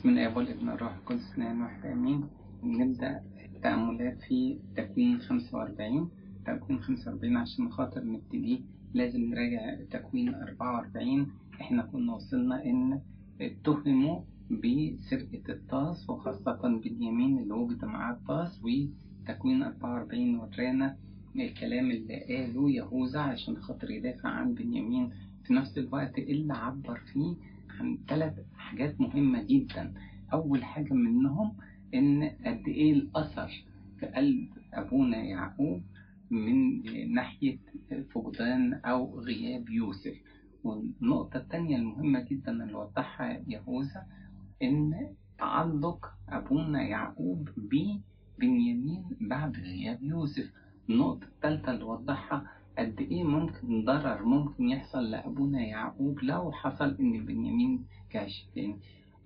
بسم الله والابن والروح القدس اثنين واحد امين. نبدا التاملات في تكوين 45. تكوين 45 عشان خاطر نبتدي لازم نراجع تكوين 44. احنا كنا وصلنا ان اتهموا بسرقه الطاس وخاصه بنيامين اللي وجد معاه الطاس، وتكوين 44 ورانا الكلام اللي قاله يهوذا عشان خاطر يدافع عن بنيامين، في نفس الوقت اللي عبر فيه عن ثلاث حاجات مهمة جدا. أول حاجة منهم إن قد إيه الأثر في قلب أبونا يعقوب من ناحية فقدان أو غياب يوسف، والنقطة الثانية المهمة جدا اللي وضحها يهوذا إن تعلق أبونا يعقوب ببنيامين بعد غياب يوسف. النقطة الثالثة اللي وضحها قد ايه ممكن ضرر ممكن يحصل لأبونا يعقوب لو حصل ان بنيامين جاش تاني.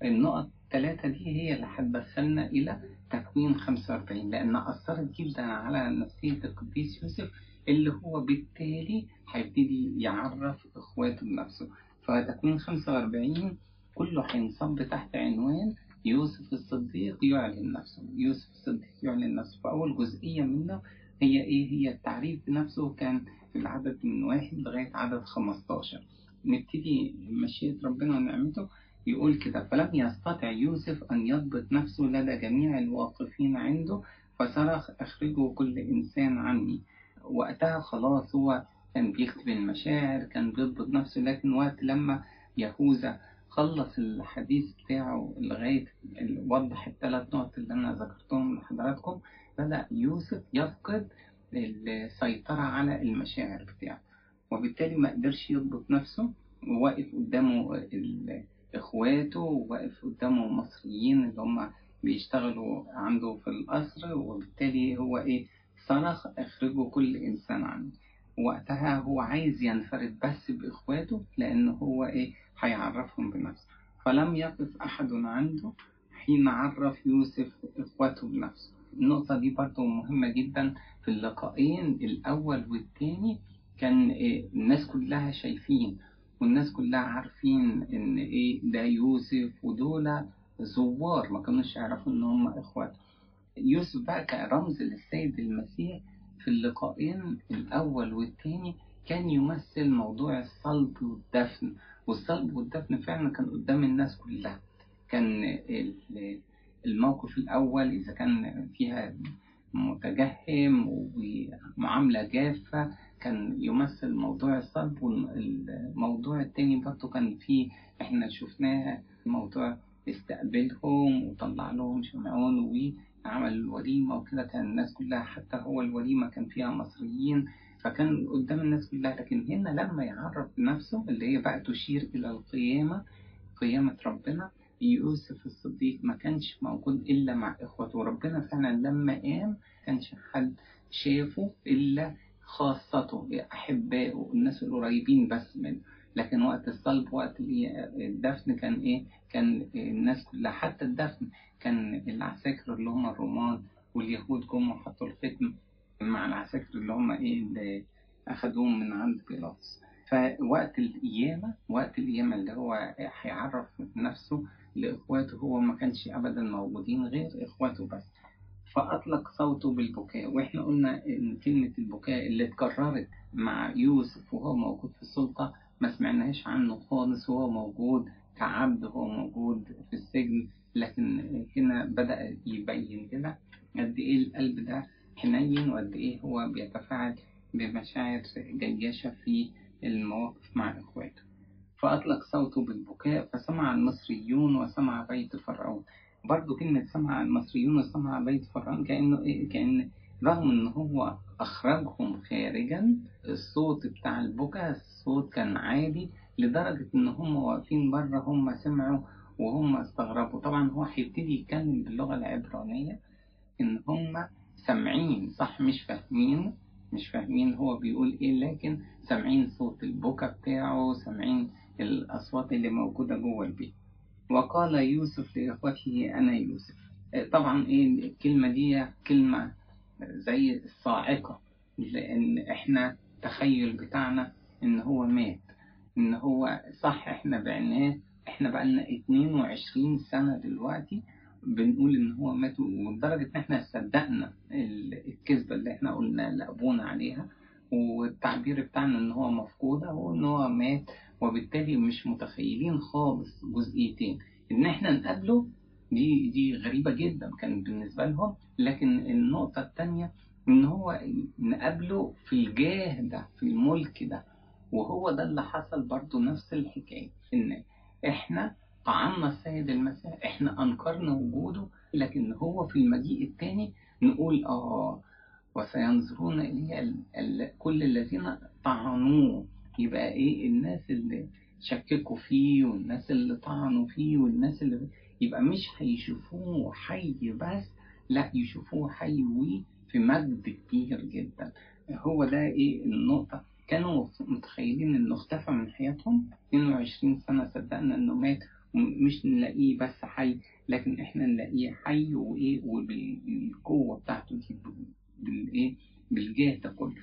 النقط الثلاثة دي هي اللي هتدخلنا الى تكوين 45 لان اثرت جدا على نفسية القديس يوسف اللي هو بالتالي هيبتدي يعرف اخواته بنفسه. فتكوين 45 كله هينصب تحت عنوان يوسف الصديق يعلن نفسه. يوسف الصديق يعلن نفسه، فاول جزئية منه هي ايه؟ هي التعريف بنفسه، كان في العدد من 1 لغاية عدد 15. نبتدي مشيئة ربنا ونعمته يقول كده: فلم يستطع يوسف أن يضبط نفسه لدى جميع الواقفين عنده فصرخ: أخرجوا كل إنسان عني. وقتها خلاص هو كان بيكتب المشاعر، كان بيضبط نفسه، لكن وقت لما يهوذا خلص الحديث بتاعه لغاية وضح الثلاث نقط اللي أنا ذكرتهم لحضراتكم، بدأ يوسف يفقد السيطرة على المشاعر بتاعه، وبالتالي ما قدرش يضبط نفسه، وواقف قدامه إخواته، وواقف قدامه المصريين اللي هم بيشتغلوا عنده في القصر، وبالتالي هو إيه؟ صرخ: أخرجوا كل إنسان عنه. وقتها هو عايز ينفرد بس بإخواته لأن هو إيه؟ هيعرفهم بنفسه. فلم يقف أحد عنده حين عرف يوسف إخواته بنفسه. النقطة دي برضو مهمة جدا. في اللقاءين الأول والتاني كان الناس كلها شايفين والناس كلها عارفين إن إيه ده يوسف، ودول زوار ما كانوش يعرفوا إن هم إخواته. يوسف بقى كرمز للسيد المسيح في اللقاءين الأول والتاني كان يمثل موضوع الصلب والدفن، والصلب والدفن فعلا كان قدام الناس كلها. كان الموقف الأول إذا كان فيها متجهم ومعاملة جافة كان يمثل موضوع الصلب، والموضوع التاني برضه كان فيه إحنا شفناها موضوع استقبلهم وطلع لهم شمعون وعمل الوليمة وكده، كان الناس كلها حتى هو الوليمة كان فيها مصريين، فكان قدام الناس كلها. لكن هنا لما يعرف نفسه اللي هي بقى تشير إلى القيامة، قيامة ربنا، يوسف الصديق ما كانش موجود إلا مع إخوته. وربنا فعلا لما قام كانش حد شافه إلا خاصته، أحبائه، الناس القريبين بس منه. لكن وقت الصلب، وقت الدفن، كان إيه؟ كان الناس كلها، حتى الدفن كان العساكر اللي هم الرومان واليهود جم وحطوا الختم مع العساكر اللي هم إيه اللي أخدوهم من عند بيلاطس. فوقت القيامة، وقت القيامة اللي هو هيعرف نفسه لإخواته، هو ما كانش أبدا موجودين غير إخواته بس. فأطلق صوته بالبكاء، وإحنا قلنا إن كلمة البكاء اللي اتكررت مع يوسف وهو موجود في السلطة ما سمعناهاش عنه خالص، وهو موجود كعبد، هو موجود في السجن، لكن هنا بدأ يبين كده قد إيه القلب ده حنين وقد إيه هو بيتفاعل بمشاعر جياشة في المواقف مع إخواته. فأطلق صوته بالبكاء فسمع المصريون وسمع بيت فرعون. برضو كلمة سمع المصريون وسمع بيت فرعون كأنه إيه؟ كأن رغم إن هو أخرجهم خارجا، الصوت بتاع البكاء الصوت كان عادي لدرجة إن هم واقفين بره هم سمعوا وهم استغربوا. طبعا هو هيبتدي يتكلم باللغة العبرانية إن هم سمعين صح، مش فاهمين هو بيقول ايه، لكن سامعين صوت البكاء بتاعه، سامعين الاصوات اللي موجوده جوه البيت. وقال يوسف لاخوته: انا يوسف. طبعا ايه الكلمه دي؟ كلمه زي الصاعقه، لان احنا تخيل بتاعنا ان هو مات، ان هو صح احنا بعناه، احنا بقى لنا 22 سنة دلوقتي بنقول ان هو مات، ولدرجة ان احنا صدقنا الكذبة اللي احنا قلنا لأبونا عليها، والتعبير بتاعنا ان هو مفقودة وان هو مات. وبالتالي مش متخيلين خالص جزئيتين ان احنا نقابله، دي غريبة جدا كان بالنسبة لهم. لكن النقطة التانية ان هو نقابله في الجاه ده، في الملك ده، وهو ده اللي حصل برضو نفس الحكاية، ان احنا طعنا السيد المسيح، احنا انكرنا وجوده، لكن هو في المجيء الثاني نقول وسينظرون اليه كل الذين طعنوه. يبقى ايه؟ الناس اللي شككوا فيه والناس اللي طعنوا فيه والناس اللي يبقى مش هيشوفوه حي بس، لا يشوفوه حي وفي مجد كبير جدا. هو ده ايه النقطة. كانوا متخيلين انه اختفى من حياتهم 22 سنة، صدقنا انه مات، مش نلاقيه بس حي، لكن احنا نلاقيه حي وايه، وبالقوة بتاعته دي، بالايه، بالجاه ده كله.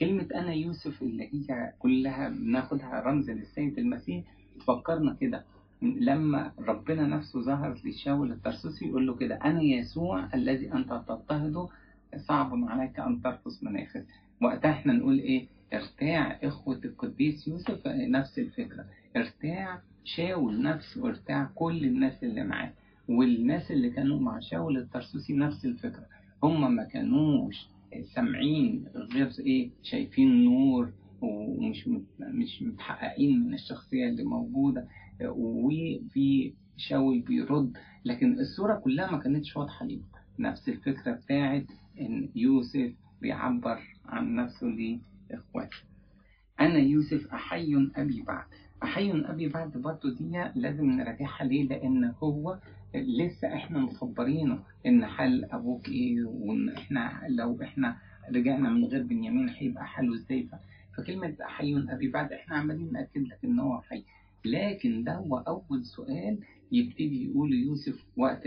كلمة انا يوسف اللي هي كلها بناخدها رمز للسيد المسيح، تفكرنا كده لما ربنا نفسه ظهر لشاول الترسوسي يقول له كده: انا يسوع الذي انت تضطهده، صعب عليك ان ترفس مناخك. وقتها احنا نقول ايه؟ ارتاع اخوة القديس يوسف، نفس الفكرة، ارتاع شاول نفسه، ارتاع كل الناس اللي معاه، والناس اللي كانوا مع شاول الترسوسي نفس الفكرة، هم ما كانوش سمعين غير ايه، شايفين نور، ومش متحققين من الشخصية اللي موجودة، وفي شاول بيرد، لكن الصورة كلها ما كانتش واضحة ليه. نفس الفكرة بتاعت ان يوسف بيعبر عن نفسه لإخواته. انا يوسف احي ابي بعد. احي ابي بعد برضو دي لازم نراجعها ليه، لان هو لسه احنا مخبرينه ان حال ابوك ايه، وان احنا لو احنا رجعنا من غير بنيامين هيبقى حاله ازاي. فكلمة احي ابي بعد احنا عمالين نأكد لك ان هو حي، لكن ده هو اول سؤال يبتدي يقوله يوسف وقت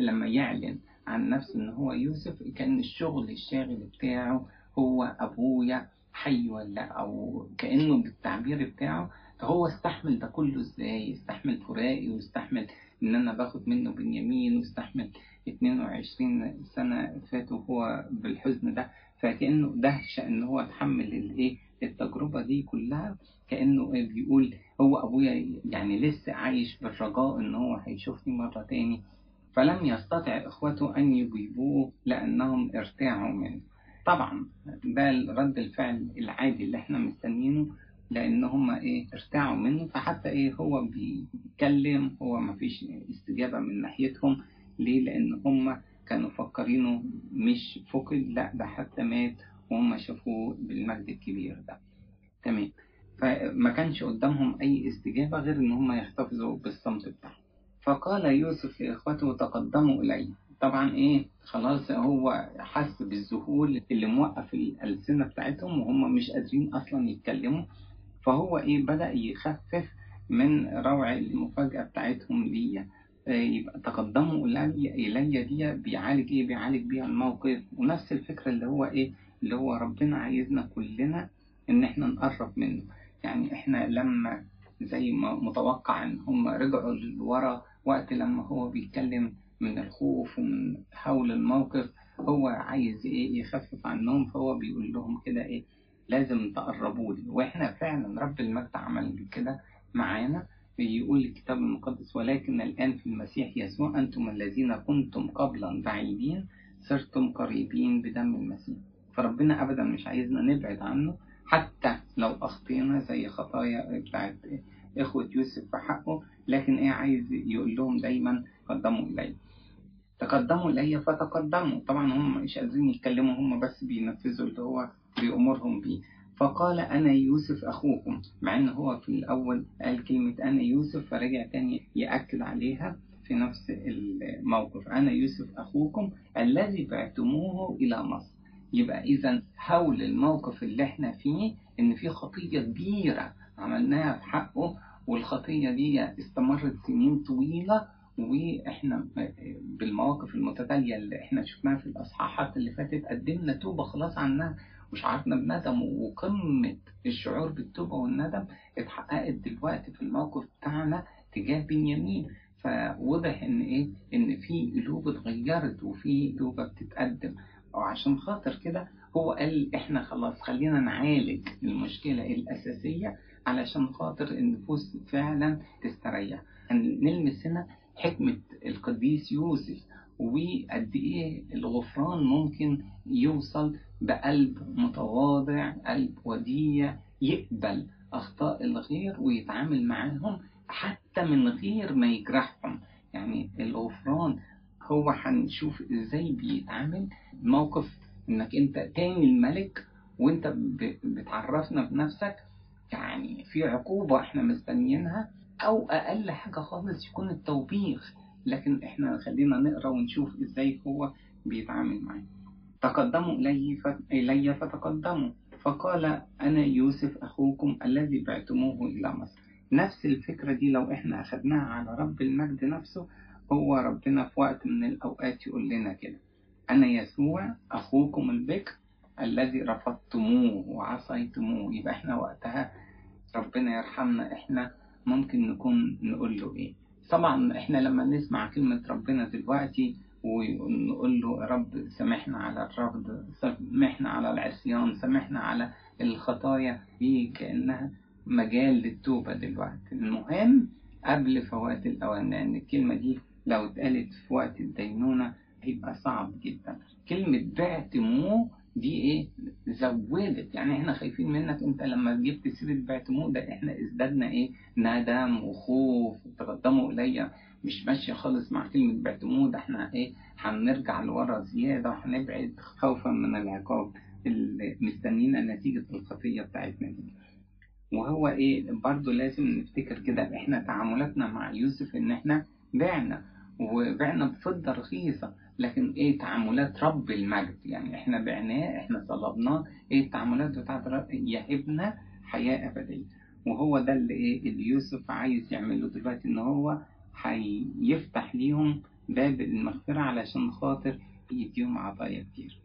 لما يعلن عن نفسه ان هو يوسف. كان الشغل الشاغل بتاعه هو ابويا حي ولا، او كأنه بالتعبير بتاعه. فهو استحمل ده كله ازاي؟ استحمل فراقي، واستحمل ان انا باخد منه بنيامين، واستحمل 22 سنة فاتوا هو بالحزن ده. فكأنه دهشة ان هو اتحمل الايه، التجربة دي كلها، كأنه بيقول هو ابويا يعني لسه عايش بالرجاء ان هو هيشوفني مرة تاني. فلم يستطع اخوته ان يجيبوه لانهم ارتاعوا منه. طبعا ده رد الفعل العادي اللي احنا مستنيينه، لان هم ارتاعوا منه. فحتى هو بيتكلم، هو مفيش استجابة من ناحيتهم. ليه؟ لان هم كانوا فكرينه مش فقد، لا ده حتى مات، وهم شافوه بالمجد الكبير ده. تمام. فما كانش قدامهم اي استجابة غير ان هم يحتفظوا بالصمت بتاعه. فقال يوسف لاخوته: تقدموا الي. طبعا خلاص هو حس بالذهول اللي موقف الألسنة بتاعتهم، وهم مش قادرين اصلا يتكلموا. فهو بدأ يخفف من روع المفاجأة بتاعتهم ليه. يبقى تقدموا الي دي بيعالج بيها الموقف. ونفس الفكرة اللي هو ربنا عايزنا كلنا ان احنا نقرب منه. يعني احنا لما زي ما متوقع ان هم رجعوا للورا وقت لما هو بيتكلم من الخوف ومن حول الموقف، هو عايز يخفف عنهم. فهو بيقول لهم كده لازم تقربوا لي. واحنا فعلا رب المجد عمل كده معانا. بيقول الكتاب المقدس: ولكن الآن في المسيح يسوع أنتم الذين كنتم قبلا بعيدين صرتم قريبين بدم المسيح. فربنا أبدا مش عايزنا نبعد عنه، حتى لو أخطينا زي خطايا بتاعت إخوة يوسف في حقه. لكن عايز يقول لهم دايما: تقدموا إلي، تقدموا إلي. فتقدموا. طبعا هم مش قادرين يتكلموا، هم بس بينفذوا اللي هو بأمورهم بيه. فقال: أنا يوسف أخوكم. مع أنه هو في الأول قال كلمة أنا يوسف، فرجع تاني يأكد عليها في نفس الموقف: أنا يوسف أخوكم الذي بعتموه إلى مصر. يبقى إذا حول الموقف اللي احنا فيه إن في خطية كبيرة عملناها في حقه، والخطية دي استمرت سنين طويلة. واحنا بالمواقف المتتالية اللي احنا شفناها في الأصحاحات اللي فاتت قدمنا توبة خلاص عنها، وشعرنا بندم وقمة الشعور بالتوبة والندم اتحققت دلوقتي في الموقف بتاعنا تجاه بنيامين. فوضح ان ايه، ان في قلوب اتغيرت وفي توبة بتتقدم، وعشان خاطر كده هو قال احنا خلاص خلينا نعالج المشكلة الاساسية علشان خاطر النفوس فعلا تستريح. هنلمس هنا حكمة القديس يوسف وقد ايه الغفران ممكن يوصل بقلب متواضع، قلب وديع يقبل اخطاء الغير ويتعامل معاهم حتى من غير ما يجرحهم. يعني الغفران هو هنشوف ازاي بيتعامل موقف انك انت تاني الملك وانت بتعرفنا بنفسك، يعني في عقوبة احنا مستنيينها او اقل حاجة خالص يكون التوبيخ، لكن احنا خلينا نقرأ ونشوف ازاي هو بيتعامل معاه. تقدموا إلي فتقدموا فقال انا يوسف اخوكم الذي بعتموه الى مصر. نفس الفكرة دي لو احنا اخدناها على رب المجد نفسه، هو ربنا في وقت من الاوقات يقول لنا كده انا يسوع اخوكم البكر الذي رفضتموه وعصيتموه. يبقى احنا وقتها ربنا يرحمنا احنا ممكن نكون نقول له ايه؟ طبعا احنا لما نسمع كلمة ربنا دلوقتي ونقول له يا رب سامحنا على الرفض، سامحنا على العصيان، سامحنا على الخطايا، دي كأنها مجال للتوبة دلوقتي. المهم قبل فوات الأوان، لأن الكلمة دي لو اتقالت في وقت الدينونة هيبقى صعب جدا. كلمة بعتموه دي ايه؟ زودت، يعني احنا خايفين منك انت لما جبت سيرة بعتموه ده احنا ازدادنا ايه؟ ندم وخوف. تقدموا الي مش ماشية خالص مع كلمة بعتموه، ده احنا ايه؟ هنرجع لورا زيادة وهنبعد خوفا من العقاب اللي مستنينا نتيجة الخطية بتاعتنا دي. وهو ايه برضو لازم نفتكر كده احنا تعاملاتنا مع يوسف ان احنا بعنا، وبعنا بفضة رخيصة، لكن ايه تعاملات رب المجد، يعني احنا بعناه احنا طلبناه، ايه التعاملات بتاعت رب يهبنا حياة أبدية. وهو ده اللي ايه اللي يوسف عايز يعمله دلوقتي، ان هو هيفتح ليهم باب المغفرة علشان خاطر يديهم عطايا كتير.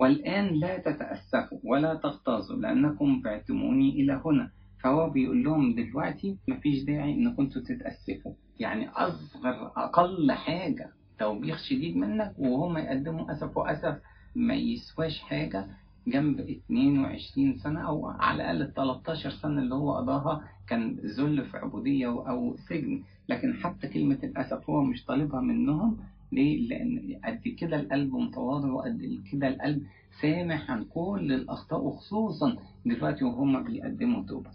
والآن لا تتأسفوا ولا تغتاظوا لأنكم بعتموني إلى هنا. فهو بيقول لهم دلوقتي مفيش داعي ان كنتوا تتأسفوا، يعني اصغر اقل حاجة توبيخ شديد منك وهم يقدموا اسف، واسف ما يسواش حاجة جنب 22 سنة او على الاقل 13 سنة اللي هو قضاها كان ذل في عبودية او سجن. لكن حتى كلمة الاسف هو مش طالبها منهم، ليه؟ لان قد كده القلب متواضع وقد كده القلب سامح عن كل الاخطاء، وخصوصا دلوقتي وهم بيقدموا توبة.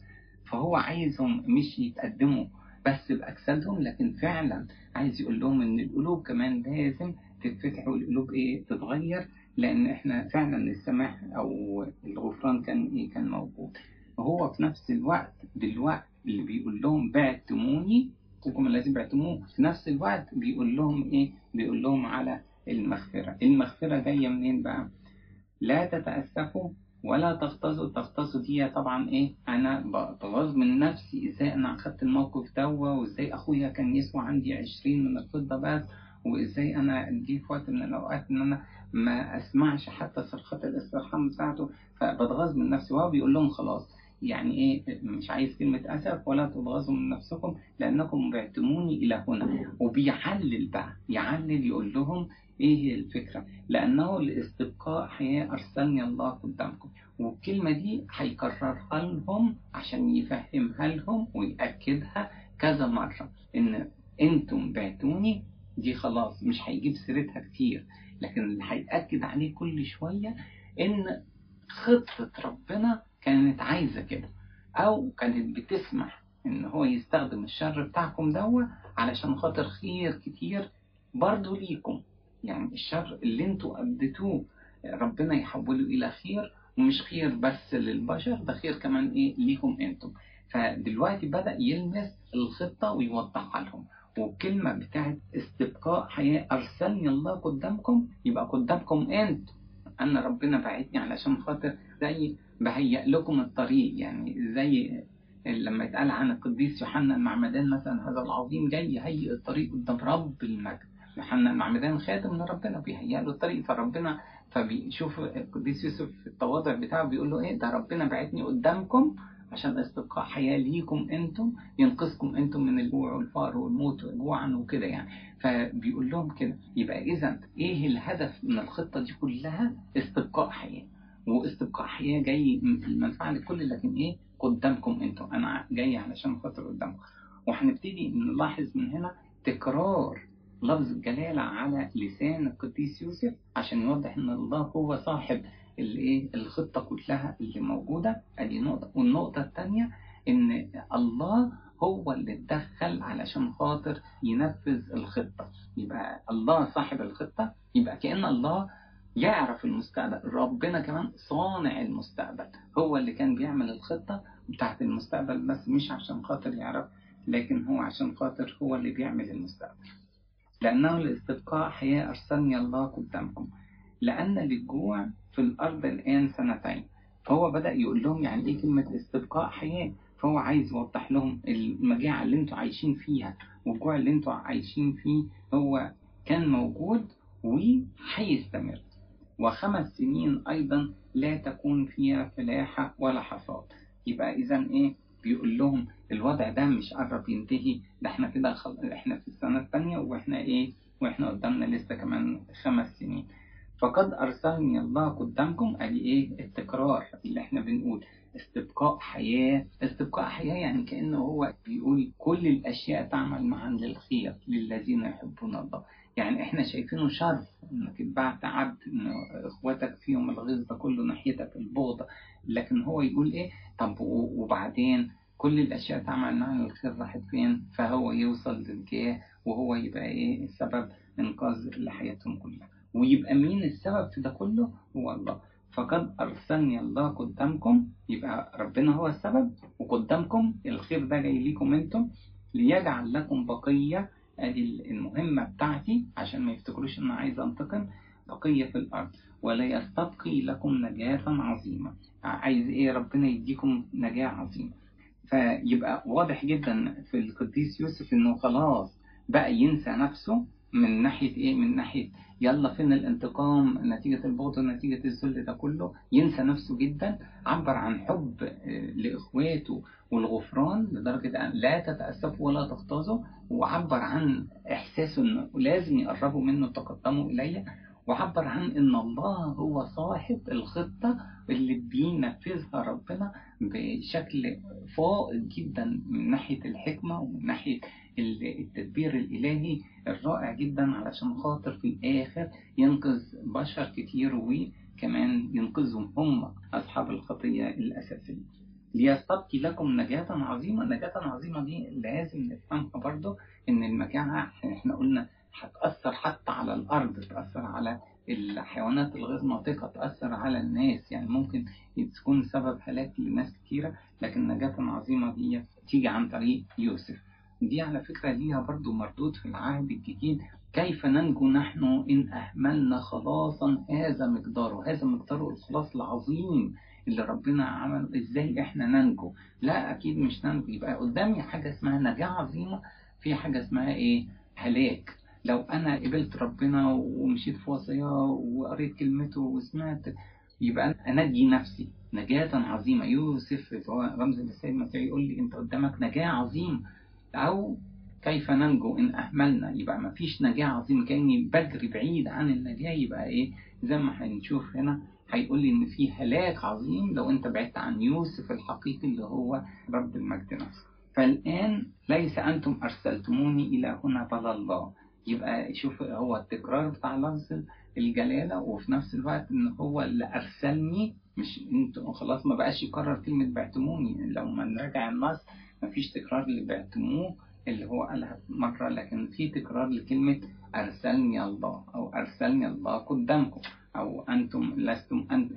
فهو عايزهم مش يتقدموا بس باجسادهم، لكن فعلا عايز يقول لهم ان القلوب كمان لازم تتفتح والقلوب ايه تتغير، لان احنا فعلا السماح او الغفران كان ايه كان موجود. وهو في نفس الوقت بالوقت اللي بيقول لهم بعتموني اخوكم الذي بعتموه، في نفس الوقت بيقول لهم ايه، بيقول لهم على المغفرة. المغفرة جاية منين بقى؟ لا تتأسفوا ولا تغتظوا. التغتظوا دي طبعا ايه، انا بغض من نفسي ازاي انا اخدت الموقف ده، وازاي اخويا كان يسوى عندي 20 من الفضة بس، وازاي انا جه في وقت من الاوقات ان انا ما اسمعش حتى صرخات الاسترحام بتاعته، فبتغض من نفسي. وهو بيقول لهم خلاص يعني ايه مش عايز كلمة اسف ولا تتغاظوا من نفسكم لانكم بعتموني الى هنا. وبيعلل بقى، يعلل يقول لهم ايه هي الفكرة، لانه لاستبقاء حياة ارسلني الله قدامكم. والكلمة دي هيكررها لهم عشان يفهمها لهم ويأكدها كذا مرة، ان انتم بعتوني دي خلاص مش هيجيب سيرتها كتير، لكن اللي هيأكد عليه كل شوية ان خطة ربنا كانت عايزة كده، او كانت بتسمح ان هو يستخدم الشر بتاعكم دوا علشان خاطر خير كتير برضو ليكم. يعني الشر اللي انتوا قدتوه ربنا يحوله الى خير، ومش خير بس للبشر، ده خير كمان ايه ليكم انتم. فدلوقتي بدأ يلمس الخطة ويوضحها لهم. والكلمة بتاعت استبقاء حياة ارسلني الله قدامكم، يبقى قدامكم انتم، ان ربنا بعتني علشان خاطر زي بهيئ لكم الطريق. يعني زي لما يتقال عن القديس يوحنا المعمدان مثلا، هذا العظيم جاي يهيئ الطريق قدام رب المجد. يوحنا المعمدان خادم لربنا بيهيئ له الطريق، فربنا فبيشوف القديس يوسف في التواضع بتاعه بيقول له ايه ده ربنا بعتني قدامكم عشان استبقاء حياة ليكم انتم، ينقذكم انتم من الجوع والفقر والموت وجوعا وكده يعني. فبيقول لهم كده. يبقى اذا ايه الهدف من الخطة دي كلها؟ استبقاء حياة، واستبقاء حياة جاي من المنفعة لكل، لكن ايه قدامكم انتم، انا جاي علشان خاطر قدامكم. وحنبتدي نلاحظ من هنا تكرار لفظ الجلالة على لسان القديس يوسف عشان يوضح ان الله هو صاحب الخطة كلها اللي موجودة. ادي نقطة. والنقطة الثانية ان الله هو اللي اتدخل علشان خاطر ينفذ الخطة. يبقى الله صاحب الخطة، يبقى كأن الله يعرف المستقبل. ربنا كمان صانع المستقبل، هو اللي كان بيعمل الخطة بتاعت المستقبل، بس مش عشان خاطر يعرف، لكن هو عشان خاطر هو اللي بيعمل المستقبل. لأنه الاستبقاء حياة أرسلني الله قدامكم، لأن للجوع في الأرض الآن سنتين. فهو بدأ يقول لهم يعني إيه كلمة استبقاء حياة، فهو عايز يوضح لهم المجاعة اللي انتوا عايشين فيها والجوع اللي انتوا عايشين فيه هو كان موجود وحيستمر. وخمس سنين أيضا لا تكون فيها فلاحة ولا حصاد. يبقى إذا إيه بيقول لهم الوضع ده مش قرب ينتهي، ده احنا كده احنا في السنة الثانية واحنا قدامنا لسه كمان 5 سنين. فقد أرسلني الله قدامكم، ادي ايه التكرار اللي احنا بنقول استبقاء حياة. استبقاء حياة يعني كأنه هو بيقول كل الأشياء تعمل معا للخير للذين يحبون الله. يعني احنا شايفينه شرف انك اتبعت عبد، ان اخواتك فيهم الغيظ ده كله ناحيتك البغضة، لكن هو يقول ايه طب وبعدين كل الأشياء تعمل معا للخير راحت فين؟ فهو يوصل للجاه وهو يبقى ايه السبب انقاذ لحياتهم كلها. ويبقى مين السبب في ده كله؟ هو الله. فقد أرسلني الله قدامكم، يبقى ربنا هو السبب، وقدامكم الخير ده جاي ليكم انتم، ليجعل لكم بقية، ادي المهمة بتاعتي عشان ما يفتكروش ان عايز انتقم، بقية في الأرض، ولا يستبقي لكم نجاة عظيمة. عايز ايه ربنا يديكم نجاة عظيمة. فيبقى واضح جدا في القديس يوسف انه خلاص بقى ينسى نفسه من ناحية ايه، من ناحية يلا فين الانتقام نتيجة البغض نتيجة الذل ده كله، ينسى نفسه جدا، عبر عن حب لإخواته والغفران لدرجة أن لا تتأسفوا ولا تغتاظوا، وعبر عن إحساسه أنه لازم يقربوا منه تقدموا إليه، وعبر عن أن الله هو صاحب الخطة اللي بينفذها ربنا بشكل فائق جدا من ناحية الحكمة ومن ناحية التدبير الإلهي الرائع جدا، علشان خاطر في الآخر ينقذ بشر كتير وكمان ينقذهم هم أصحاب الخطية الأساسية. ليستبقي لكم نجاة عظيمة. نجاة عظيمة دي لازم نفهمها برضو، إن المجاعة احنا قلنا هتأثر حتى على الأرض، تأثر على الحيوانات الغير ناطقة، تأثر على الناس، يعني ممكن تكون سبب هلاك لناس كتيرة، لكن نجاة عظيمة دي تيجي عن طريق يوسف. دي على فكرة ليها برضو مردود في العهد الجديد. كيف ننجو نحن إن أهملنا خلاصا هذا مقداره؟ هذا مقداره الخلاص العظيم اللي ربنا عمل. إزاي إحنا ننجو؟ لا أكيد مش ننجو. يبقى قدامي حاجة اسمها نجاة عظيمة، في حاجة اسمها إيه هلاك. لو أنا قبلت ربنا ومشيت في وصاياه وقريت كلمته وسمعت، يبقى أنا أنجي نفسي نجاة عظيمة. يوسف رمز للسيد المسيح يقول لي أنت قدامك نجاة عظيمة. أو كيف ننجو إن أهملنا، يبقى ما فيش نجاة عظيمة، كأني بجري بعيد عن النجاة. يبقى إيه زي ما هنشوف هنا هيقول لي إن في هلاك عظيم لو أنت بعدت عن يوسف الحقيقي اللي هو رب المجد نفسه. فالآن ليس أنتم أرسلتموني إلى هنا بل الله. يبقى شوف هو التكرار بتاع لفظ الجلالة، وفي نفس الوقت إن هو اللي أرسلني، مش أنتم. خلاص ما بقاش يكرر كلمة بعتموني. لو ما نراجع النص مفيش تكرار اللي بعتموه اللي هو قالها مرة، لكن في تكرار لكلمة أرسلني الله، أو أرسلني الله قدامكم، أو أنتم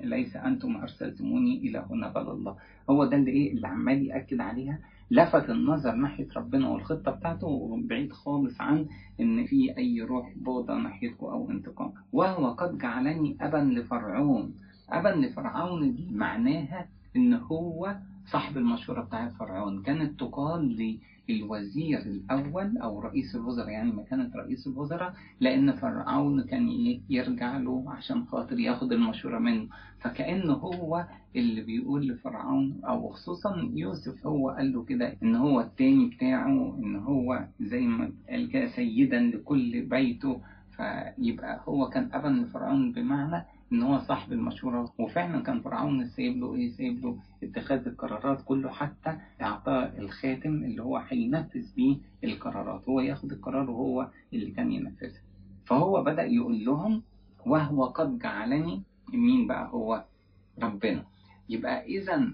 ليس أنتم أرسلتموني إلى هنا بل الله. هو ده اللي إيه اللي عمال يأكد عليها، لفت النظر ناحية ربنا والخطة بتاعته، بعيد خالص عن إن في أي روح بغضة ناحيتكم أو انتقام. وهو قد جعلني أبا لفرعون. أبا لفرعون دي معناها إن هو صاحب المشورة بتاع فرعون، كانت تقال الوزير الأول أو رئيس الوزراء، يعني مكانة رئيس الوزراء، لأن فرعون كان يرجع له عشان خاطر ياخد المشورة منه. فكأنه هو اللي بيقول لفرعون، أو خصوصا يوسف هو قال له كده إن هو التاني بتاعه، إن هو زي ما قال كده سيدا لكل بيته، فيبقى هو كان أبا لفرعون بمعنى إن هو صاحب المشورة. وفعلا كان فرعون سايب له إيه؟ سايب له اتخاذ القرارات كله، حتى أعطاه الخاتم اللي هو هينفذ بيه القرارات، هو ياخد القرار وهو اللي كان ينفذه. فهو بدأ يقول لهم وهو قد جعلني، مين بقى؟ هو ربنا. يبقى إذا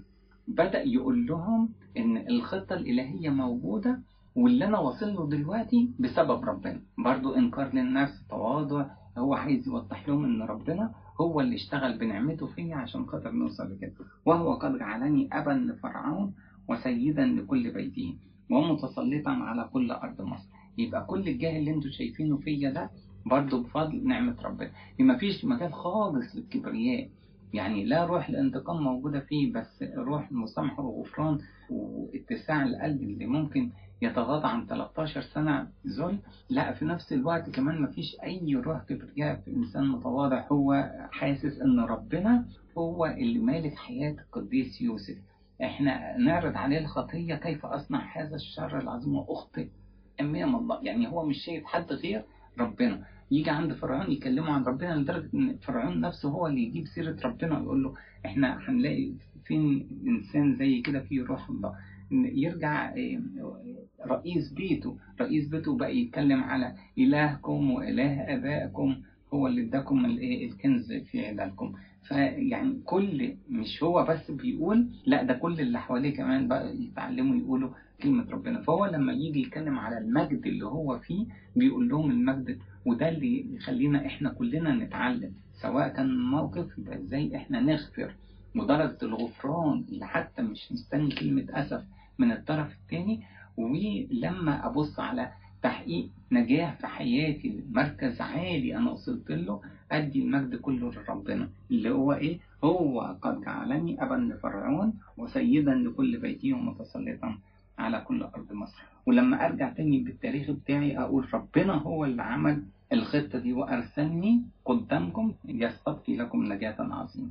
بدأ يقول لهم إن الخطة الإلهية موجودة، واللي أنا واصل له دلوقتي بسبب ربنا. برضو إنكار للنفس، تواضع، هو عايز يوضح لهم إن ربنا هو اللي اشتغل بنعمته فيه عشان خاطر نوصل لكده. وهو قد جعلني أبا لفرعون وسيدا لكل بيته ومتسلطا على كل أرض مصر. يبقى كل الجاه اللي انتوا شايفينه فيا ده برضو بفضل نعمة ربنا. ما فيش مكان خالص للكبرياء، يعني لا روح الانتقام موجودة فيه، بس روح المسامحة وغفران واتساع القلب اللي ممكن يتغاضى عن 13 سنة ذل. لا، في نفس الوقت كمان مفيش أي روح كبرياء في إنسان متواضع، هو حاسس إن ربنا هو اللي مالك حياة القديس يوسف. إحنا نعرض عليه الخطية، كيف أصنع هذا الشر العظيم وأخطئ أمام الله. يعني هو مش شايف حد غير ربنا. يجي عند فرعون يكلمه عن ربنا، لدرجة إن فرعون نفسه هو اللي يجيب سيرة ربنا ويقول له إحنا هنلاقي فين إنسان زي كده فيه روح الله. يرجع رئيس بيته بقى يتكلم على إلهكم وإله آبائكم هو اللي اداكم الكنز في عدالكم. فيعني كل، مش هو بس بيقول، لا ده كل اللي حواليه كمان بقى يتعلموا يقولوا كلمة ربنا. فهو لما يجي يتكلم على المجد اللي هو فيه بيقول لهم المجد، وده اللي يخلينا احنا كلنا نتعلم، سواء كان موقف يبقى ازاي احنا نغفر، مدرجة الغفران اللي حتى مش مستني كلمة أسف من الطرف الثاني. ولما أبص على تحقيق نجاح في حياتي، مركز عالي أنا وصلت له، أدي المجد كله لربنا اللي هو إيه؟ هو قد جعلني أبا لفرعون وسيدا لكل بيتي ومتسلطا على كل أرض مصر. ولما أرجع تاني بالتاريخ بتاعي أقول ربنا هو اللي عمل الخطة دي وأرسلني قدامكم ليستبقي لكم نجاة عظيمة.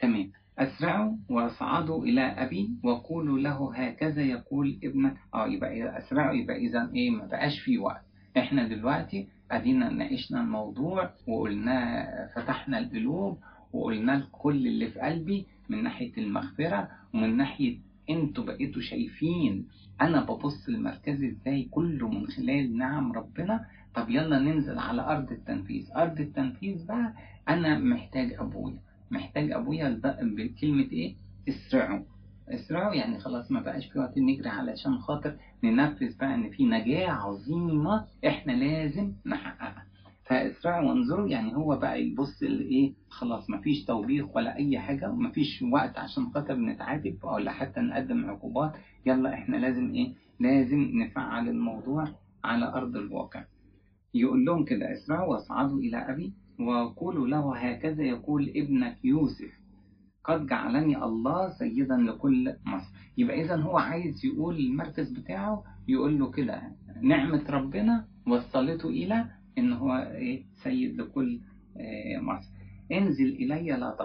تمام. أسرعوا وأصعدوا إلى أبي وقولوا له هكذا يقول ابنك. يبقى أسرعوا، يبقى إذا إيه، ما بقاش في وقت. إحنا دلوقتي أدينا ناقشنا الموضوع وقلنا، فتحنا القلوب وقلنا لكل اللي في قلبي من ناحية المغفرة، ومن ناحية أنتوا بقيتوا شايفين أنا ببص المركز إزاي، كله من خلال نعم ربنا. طب يلا ننزل على أرض التنفيذ. أرض التنفيذ بقى أنا محتاج أبويا بكلمة إيه؟ اسرعوا، يعني خلاص ما بقاش في وقت نجري علشان خاطر ننفذ بقى إن في نجاة عظيمة إحنا لازم نحققها. فاسرعوا وانظروا، يعني هو بقى يبص لإيه؟ خلاص ما فيش توبيخ ولا أي حاجة، وما فيش وقت عشان خاطر نتعاتب ولا حتى نقدم عقوبات. يلا إحنا لازم إيه؟ لازم نفعل الموضوع على أرض الواقع. يقول لهم كده اسرعوا واصعدوا إلى أبي وقولوا له هكذا يقول ابنك يوسف قد جعلني الله سيدا لكل مصر. يبقى إذن هو عايز يقول المركز بتاعه، يقول له كده نعمة ربنا وصلته إلى إن هو سيد لكل مصر. انزل إلي لا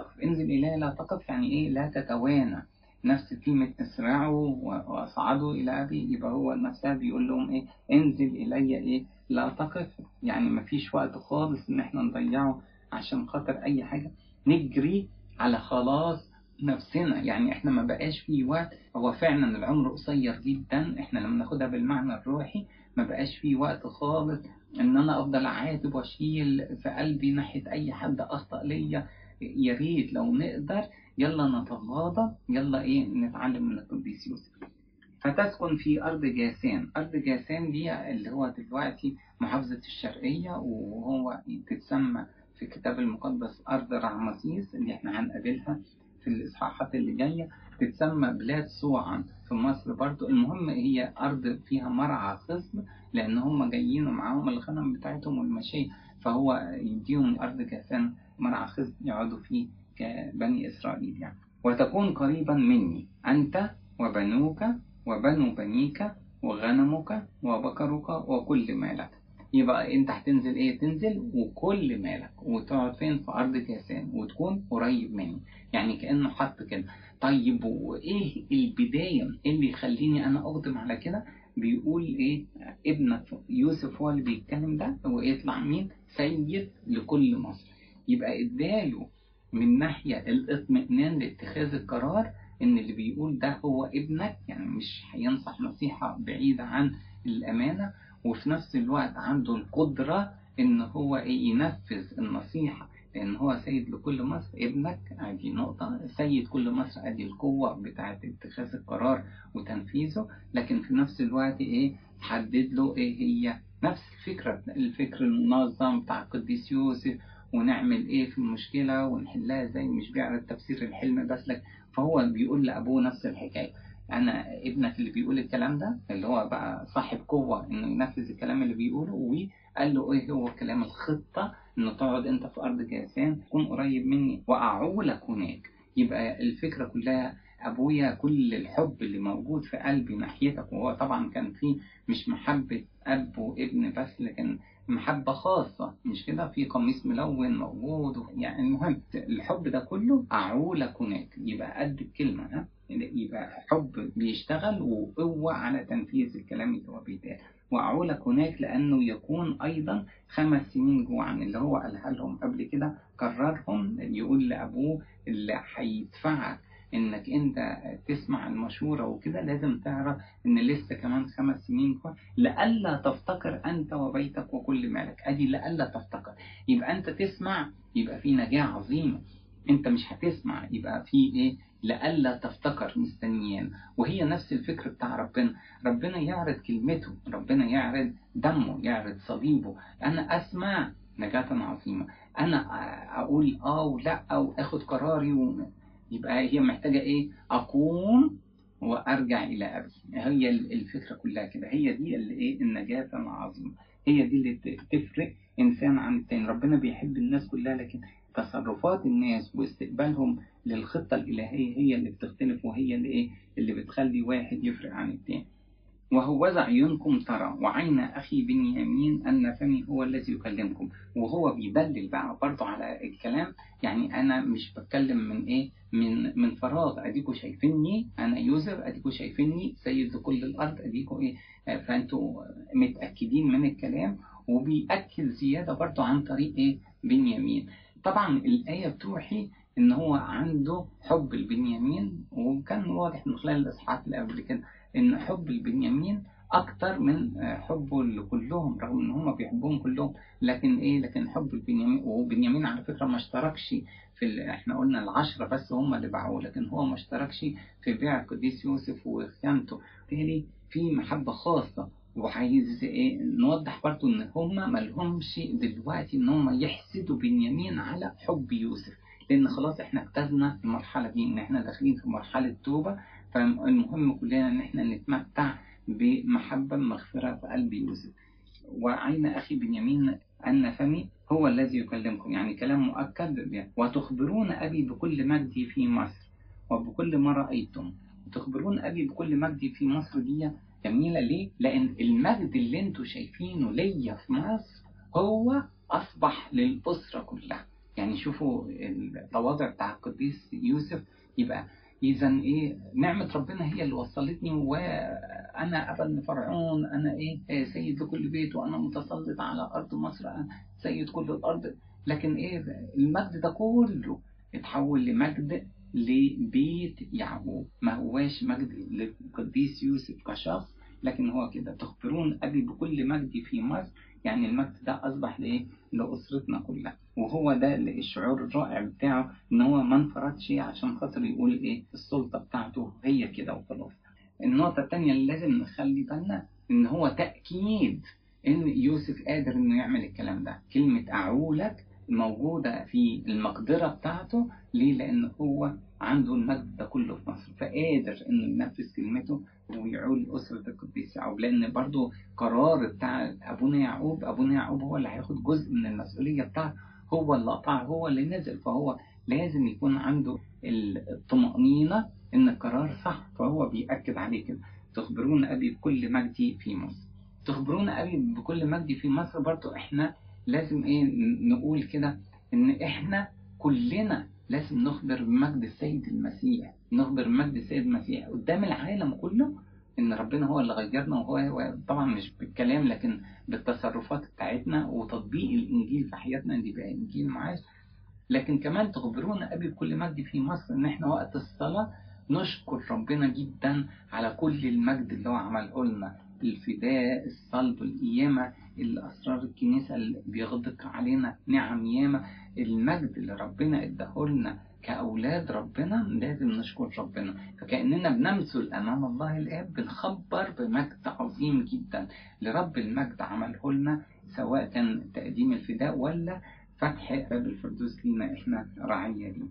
تقف، يعني إيه؟ لا تتوانى. نفس كلمة اسرعوا واصعدوا إلى أبي، يبقى هو نفسه بيقول لهم إيه؟ انزل إلي إيه؟ لا تقف، يعني مفيش وقت خالص ان احنا نضيعه عشان خاطر اي حاجة، نجري على خلاص نفسنا. يعني احنا ما بقاش في وقت، هو فعلا العمر قصير جدا، احنا لما ناخدها بالمعنى الروحي ما بقاش في وقت خالص ان انا افضل اعاتب واشيل في قلبي ناحية اي حد اخطأ ليا. يا ريت لو نقدر يلا نتغاضى، يلا نتعلم من القديس يوسف. فتسكن في أرض جاسان. أرض جاسان دي اللي هو دلوقتي محافظة الشرقية، وهو تتسمى في الكتاب المقدس أرض رعمسيس اللي احنا هنقابلها في الإصحاحات اللي جاية. تتسمى بلاد سوعا في مصر برضو. المهم هي أرض فيها مرعى خصب، لأن هم جايين ومعاهم الغنم بتاعتهم والمشاية، فهو يديهم أرض جاسان مرعى خصب يقعدوا فيه كبني إسرائيل يعني. وتكون قريبا مني أنت وبنوك وبنو بنيك وغنمك وبكرك وكل مالك. يبقى انت هتنزل ايه؟ تنزل وكل مالك، وتقعد فين؟ في ارض كيسان، وتكون قريب مني. يعني كأنه حط كده. طيب وايه البداية اللي يخليني انا اقدم على كده؟ بيقول ايه؟ ابنك يوسف هو اللي بيتكلم ده، ويطلع مين؟ سيد لكل مصر. يبقى اداله من ناحية الاطمئنان لاتخاذ القرار ان اللي بيقول ده هو ابنك، يعني مش هينصح نصيحة بعيدة عن الامانة، وفي نفس الوقت عنده القدرة ان هو ينفذ النصيحة لان هو سيد لكل مصر. ابنك ادي نقطة، سيد كل مصر ادي القوة بتاعة اتخاذ القرار وتنفيذه، لكن في نفس الوقت ايه تحدد له ايه هي نفس الفكرة، الفكر المنظم بتاع القديس يوسف، ونعمل ايه في المشكلة ونحلها ازاي، مش بيعرض تفسير الحلم بس لك. فهو بيقول لأبوه نفس الحكاية، أنا ابنك اللي بيقول الكلام ده، اللي هو بقى صاحب قوة إنه ينفذ الكلام اللي بيقوله، وقال له إيه هو كلام الخطة، إنه تقعد أنت في أرض كيسان، تكون قريب مني وأعولك هناك. يبقى الفكرة كلها أبويا كل الحب اللي موجود في قلبي ناحيتك، وهو طبعا كان فيه مش محبة أب وابن بس، لكن محبة خاصة، مش كده؟ في قميص ملون موجود، يعني المهم الحب ده كله أعولك هناك. يبقى قد الكلمة، ها؟ يبقى حب بيشتغل وقوة على تنفيذ الكلام اللي هو بيتقال. وأعولك هناك لأنه يكون أيضا 5 سنين جوعا، اللي هو قالها لهم قبل كده، كررهم يقول لأبوه اللي هيدفعك انك انت تسمع المشورة وكده، لازم تعرف ان لسه كمان 5 سنين جوع، لألا تفتقر انت وبيتك وكل مالك. ادي لألا تفتقر، يبقى انت تسمع، يبقى في نجاة عظيمة. انت مش هتسمع، يبقى في ايه؟ لألا تفتقر، مستنيين. وهي نفس الفكر بتاع ربنا. ربنا يعرض كلمته، ربنا يعرض دمه، يعرض صليبه. انا اسمع نجاة عظيمة، انا اقول اه ولا، او اخد قراري يبقى هي محتاجة ايه؟ اقوم وارجع الى ابي. هي الفكرة كلها كده، هي دي اللي ايه؟ النجاة العظيمة، هي دي اللي تفرق انسان عن التاني. ربنا بيحب الناس كلها، لكن تصرفات الناس واستقبالهم للخطة الالهية هي اللي بتختلف، وهي اللي ايه؟ اللي بتخلي واحد يفرق عن التاني. وهوذا عيونكم ترى، وعين أخي بنيامين أن فمي هو الذي يكلمكم. وهو بيدلل بقى برضه على الكلام، يعني أنا مش بتكلم من إيه؟ من فراغ. أديكوا شايفيني أنا يوسف، أديكوا شايفيني سيد كل الأرض، أديكوا إيه؟ فأنتوا متأكدين من الكلام. وبيأكد زيادة برضه عن طريق إيه؟ بنيامين. طبعا الآية بتوحي إن هو عنده حب البنيامين، وكان واضح من خلال الإصحاحات اللي قبل كده إن حب البنيامين أكتر من حبه لكلهم، رغم إن هم بيحبهم كلهم، لكن إيه؟ لكن حب البنيامين. وبنيامين على فكرة ما اشتركش في إحنا قلنا 10 بس هم اللي باعوه، لكن هو ما اشتركش في بيع القديس يوسف وخيانته. تاني في محبة خاصة. وعايز إيه؟ نوضح برضه إن هم ملهمش دلوقتي إن هم يحسدوا بنيامين على حب يوسف، لأن خلاص إحنا اجتزنا المرحلة دي، إن إحنا داخلين في مرحلة توبة. فالمهم كلنا ان احنا نتمتع بمحبة مغفرة في قلب يوسف. وعين اخي بنيامين ان فمي هو الذي يكلمكم، يعني كلام مؤكد بيه. وتخبرون ابي بكل مجدي في مصر وبكل ما رايتم. وتخبرون ابي بكل مجدي في مصر دي جميلة ليه؟ لان المجد اللي انتوا شايفينه ليا في مصر هو اصبح للاسرة كلها. يعني شوفوا التواضع بتاع القديس يوسف. يبقى إذن إيه؟ نعمة ربنا هي اللي وصلتني، وأنا ابن فرعون، أنا إيه؟ سيد لكل بيت، وأنا متسلط على أرض مصر، أنا سيد كل الأرض. لكن إيه؟ المجد ده كله اتحول لمجد لبيت يعقوب، ما هواش مجد للقديس يوسف كشخص، لكن هو كده. تخبرون أبي بكل مجدي في مصر، يعني المجد ده أصبح لإيه؟ لأسرتنا كلها. وهو ده الشعور الرائع بتاعه، إن هو ما انفردش عشان خاطر يقول إيه؟ السلطة بتاعته هي كده وخلاص. النقطة الثانية اللي لازم نخلي بالنا إن هو تأكيد إن يوسف قادر إنه يعمل الكلام ده. كلمة أعولك موجودة في المقدرة بتاعته، ليه؟ لأن هو عنده المجد ده كله في مصر، فقادر إنه ينفذ كلمته ويعول أسرة القديس يعقوب. لأن برضو قرار بتاع أبونا يعقوب هو اللي هياخد جزء من المسؤولية بتاعته، هو اللي قطع، هو اللي نزل، فهو لازم يكون عنده الطمأنينة إن القرار صح. فهو بيأكد عليه كده، تخبرون أبي بكل مجدي في مصر. تخبرون أبي بكل مجدي في مصر برضو إحنا لازم نقول كده إن إحنا كلنا لازم نخبر بمجد السيد المسيح، نخبر بمجد السيد المسيح قدام العالم كله إن ربنا هو اللي غيرنا، وهو طبعا مش بالكلام لكن بالتصرفات بتاعتنا وتطبيق الإنجيل في حياتنا إن يبقى إنجيل معاش. لكن كمان تخبرون أبي بكل مجد في مصر إن إحنا وقت الصلاة نشكر ربنا جدا على كل المجد اللي هو عمله لنا، الفداء، الصلب، القيامة، الأسرار الكنيسة اللي بيغدق علينا نعم ياما، المجد اللي ربنا اداهولنا كأولاد ربنا لازم نشكر ربنا. فكأننا بنمثل أمام الله الآب بنخبر بمجد عظيم جدا لرب المجد عمله لنا، سواء كان تقديم الفداء ولا فتح باب الفردوس لينا إحنا رعية ليه.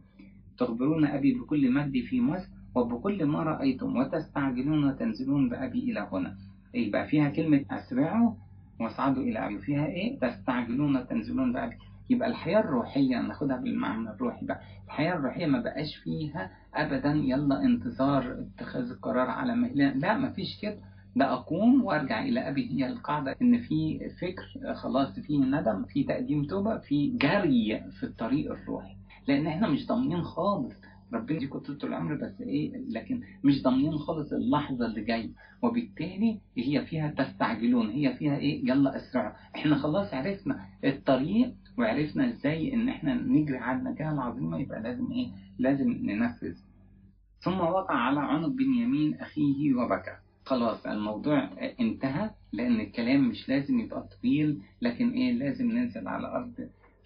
تخبرون أبي بكل مجد في مصر وبكل ما رأيتم وتستعجلون وتنزلون بأبي إلى هنا. يبقى فيها كلمة أسرعوا واصعدوا إلى أبي، فيها إيه؟ تستعجلون وتنزلون بأبي. يبقى الحياة الروحية ناخدها بالمعنى الروحي بقى، الحياة الروحية ما بقاش فيها أبدا يلا انتظار اتخاذ القرار على مهلنا، لا مفيش كده، ده أقوم وأرجع إلى أبي. هي القاعدة إن في فكر خلاص، في ندم، في تقديم توبة، في جري في الطريق الروحي، لأن إحنا مش ضامنين خالص ربنا دي كتلة العمر بس لكن مش ضامنين خالص اللحظة اللي جاي، وبالتالي هي فيها تستعجلون، هي فيها يلا أسرع. إحنا خلاص عرفنا الطريق وعرفنا إزاي إن إحنا نجري على النجاة العظيمة، يبقى لازم لازم ننفذ. ثم وقع على عنق بنيامين أخيه وبكى. خلاص الموضوع انتهى، لأن الكلام مش لازم يبقى طويل، لكن لازم ننزل على الأرض،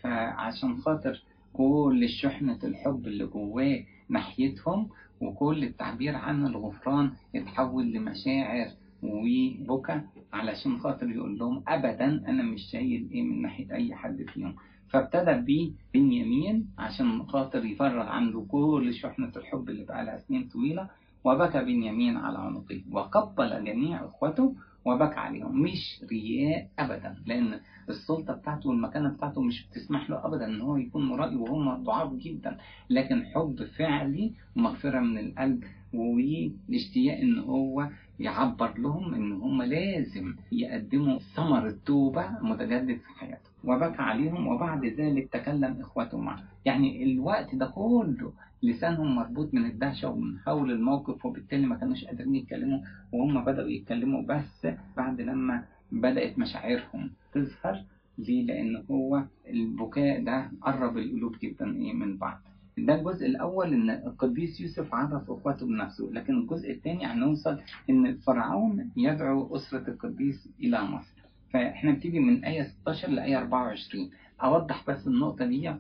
فعشان خاطر كل شحنة الحب اللي جواه ناحيتهم وكل التعبير عن الغفران يتحول لمشاعر وبكى، علشان خاطر يقول لهم أبدا أنا مش شايل من ناحية أي حد فيهم. فابتدى بيه بنيامين عشان خاطر يفرغ عنده كل شحنة الحب اللي بقى لها سنين طويلة. وبكى بنيامين على عنقه وقبل جميع إخوته وبكى عليهم، مش رياء أبدا، لأن السلطة بتاعته والمكانة بتاعته مش بتسمح له أبدا إن هو يكون مرائي وهم ضعاف جدا، لكن حب فعلي ومغفرة من القلب والاشتياق إن هو يعبر لهم إن هم لازم يقدموا ثمر التوبة متجدد في حياته. وبكى عليهم وبعد ذلك تكلم إخوته معه. يعني الوقت ده كله لسانهم مربوط من الدهشة ومن حول الموقف، وبالتالي ما كانوش قادرين يتكلموا، وهم بدأوا يتكلموا بس بعد لما بدأت مشاعرهم تظهر. ليه؟ لأن هو البكاء ده قرب القلوب جدا من بعض. ده الجزء الأول إن القديس يوسف عرف إخواته بنفسه، لكن الجزء الثاني هنوصل إن فرعون يدعو أسرة القديس إلى مصر. فإحنا بتيجي من آية 16 لآية 24. أوضح بس النقطة دي،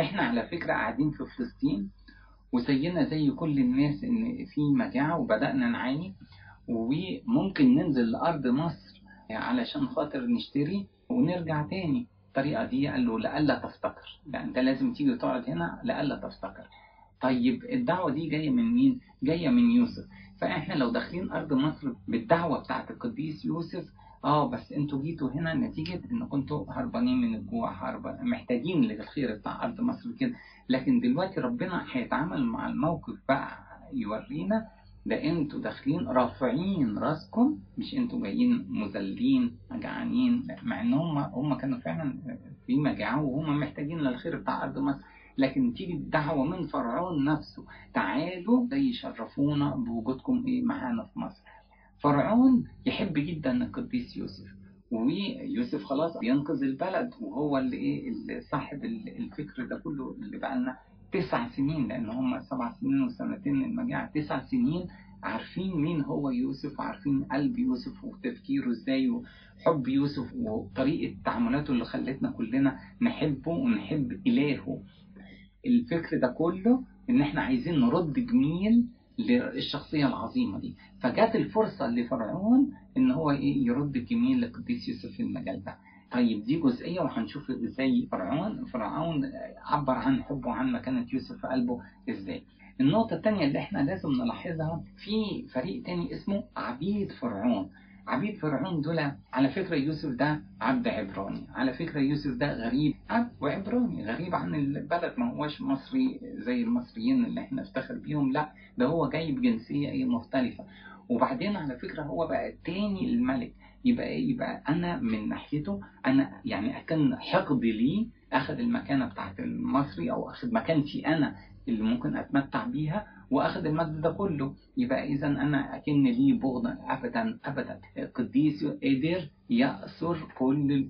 إحنا على فكرة قاعدين في فلسطين وسينا زي كل الناس إن في مجاعة وبدأنا نعاني، وممكن ننزل لأرض مصر علشان خاطر نشتري ونرجع تاني. الطريقة دي قال له لألا تفتقر، يعني أنت لازم تيجي تقعد هنا لألا تفتقر. طيب الدعوة دي جاية من مين؟ جاية من يوسف. فإحنا لو داخلين أرض مصر بالدعوة بتاعت القديس يوسف، بس انتوا جيتوا هنا نتيجة ان كنتوا هربانين من الجوع، محتاجين للخير بتاع أرض مصر كده، لكن دلوقتي ربنا هيتعامل مع الموقف بقى، يورينا ده انتوا داخلين رافعين راسكم، مش انتوا جايين مذلين جعانين، مع ان هم كانوا فعلا في مجاعة وهم محتاجين للخير بتاع أرض مصر، لكن تيجي الدعوة من فرعون نفسه، تعالوا زي شرفونا بوجودكم معانا في مصر. فرعون يحب جدا القديس يوسف، ويوسف خلاص بينقذ البلد، وهو اللي صاحب الفكر ده كله اللي بقالنا 9 سنين، لأن هم 7 سنين وسنتين المجاعة، 9 سنين عارفين مين هو يوسف، وعارفين قلب يوسف وتفكيره ازاي وحب يوسف وطريقة تعاملاته اللي خلتنا كلنا نحبه ونحب إلهه. الفكر ده كله إن احنا عايزين نرد جميل للشخصية العظيمة دي، فجات الفرصة لفرعون إن هو يرد جميل لقديس يوسف في المجال ده. طيب دي جزئية، وهنشوف إزاي فرعون عبر عن حبه وعن مكانة يوسف في قلبه إزاي. النقطة الثانية اللي إحنا لازم نلاحظها في فريق تاني اسمه عبيد فرعون. عبيد فرعون دول على فكرة يوسف ده عبد عبراني، على فكرة يوسف ده غريب، عبد وعبراني غريب عن البلد، ما هوش مصري زي المصريين اللي احنا افتخر بيهم، لا ده هو جايب جنسية مختلفة، وبعدين على فكرة هو بقى تاني الملك. يبقى أنا من ناحيته أنا يعني كان حقدي لي أخذ المكانة بتاعت المصري أو أخذ مكانتي أنا اللي ممكن أتمتع بيها وأخذ المجد ده كله. يبقى إذا أنا أكن لي بغضا أبدا أبدا. القديس قادر يأسر كل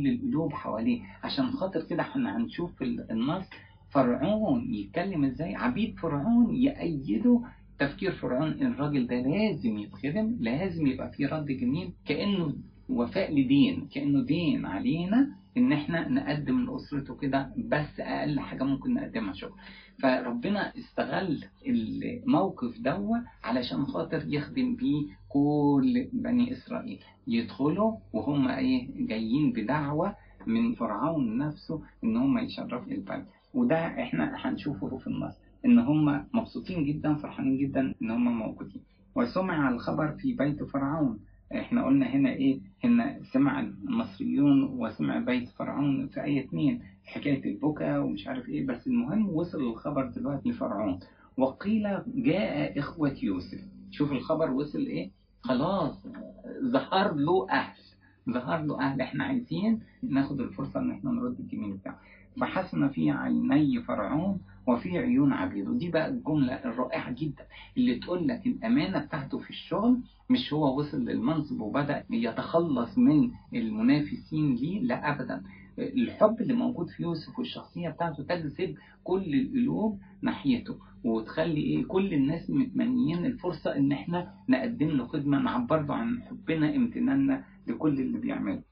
القلوب حواليه. عشان خاطر كده احنا هنشوف في النص فرعون يتكلم إزاي. عبيد فرعون يأيده تفكير فرعون إن الراجل ده لازم يتخدم، لازم يبقى فيه رد جميل، كأنه وفاء لدين، كأنه دين علينا إن إحنا نقدم لأسرته كده بس أقل حاجة ممكن نقدمها شغل. فربنا استغل الموقف ده علشان خاطر يخدم بيه كل بني إسرائيل، يدخلوا وهم إيه جايين بدعوة من فرعون نفسه إن هم يشرفوا البلد. وده إحنا هنشوفه في النص إن هم مبسوطين جدا فرحانين جدا إن هم موجودين. وسمع الخبر في بيت فرعون. إحنا قلنا هنا إيه؟ هنا سمع المصريون وسمع بيت فرعون في آية 2 حكاية البكاء ومش عارف إيه. بس المهم وصل الخبر دلوقتي لفرعون. وقيل جاء إخوة يوسف. شوف الخبر وصل إيه؟ خلاص ظهر له أهل. إحنا عايزين ناخد الفرصة إن إحنا نرد الجميل بتاعه. فحسن في عيني فرعون وفي عيون عبيده. دي بقى الجملة الرائعة جدا اللي تقول لك الأمانة بتاعته في الشغل، مش هو وصل للمنصب وبدأ يتخلص من المنافسين ليه، لا أبدا. الحب اللي موجود في يوسف والشخصية بتاعته تجذب كل القلوب ناحيته وتخلي إيه كل الناس متمنيين الفرصة إن إحنا نقدم له خدمة، نعبر له عن حبنا امتناننا لكل اللي بيعمله.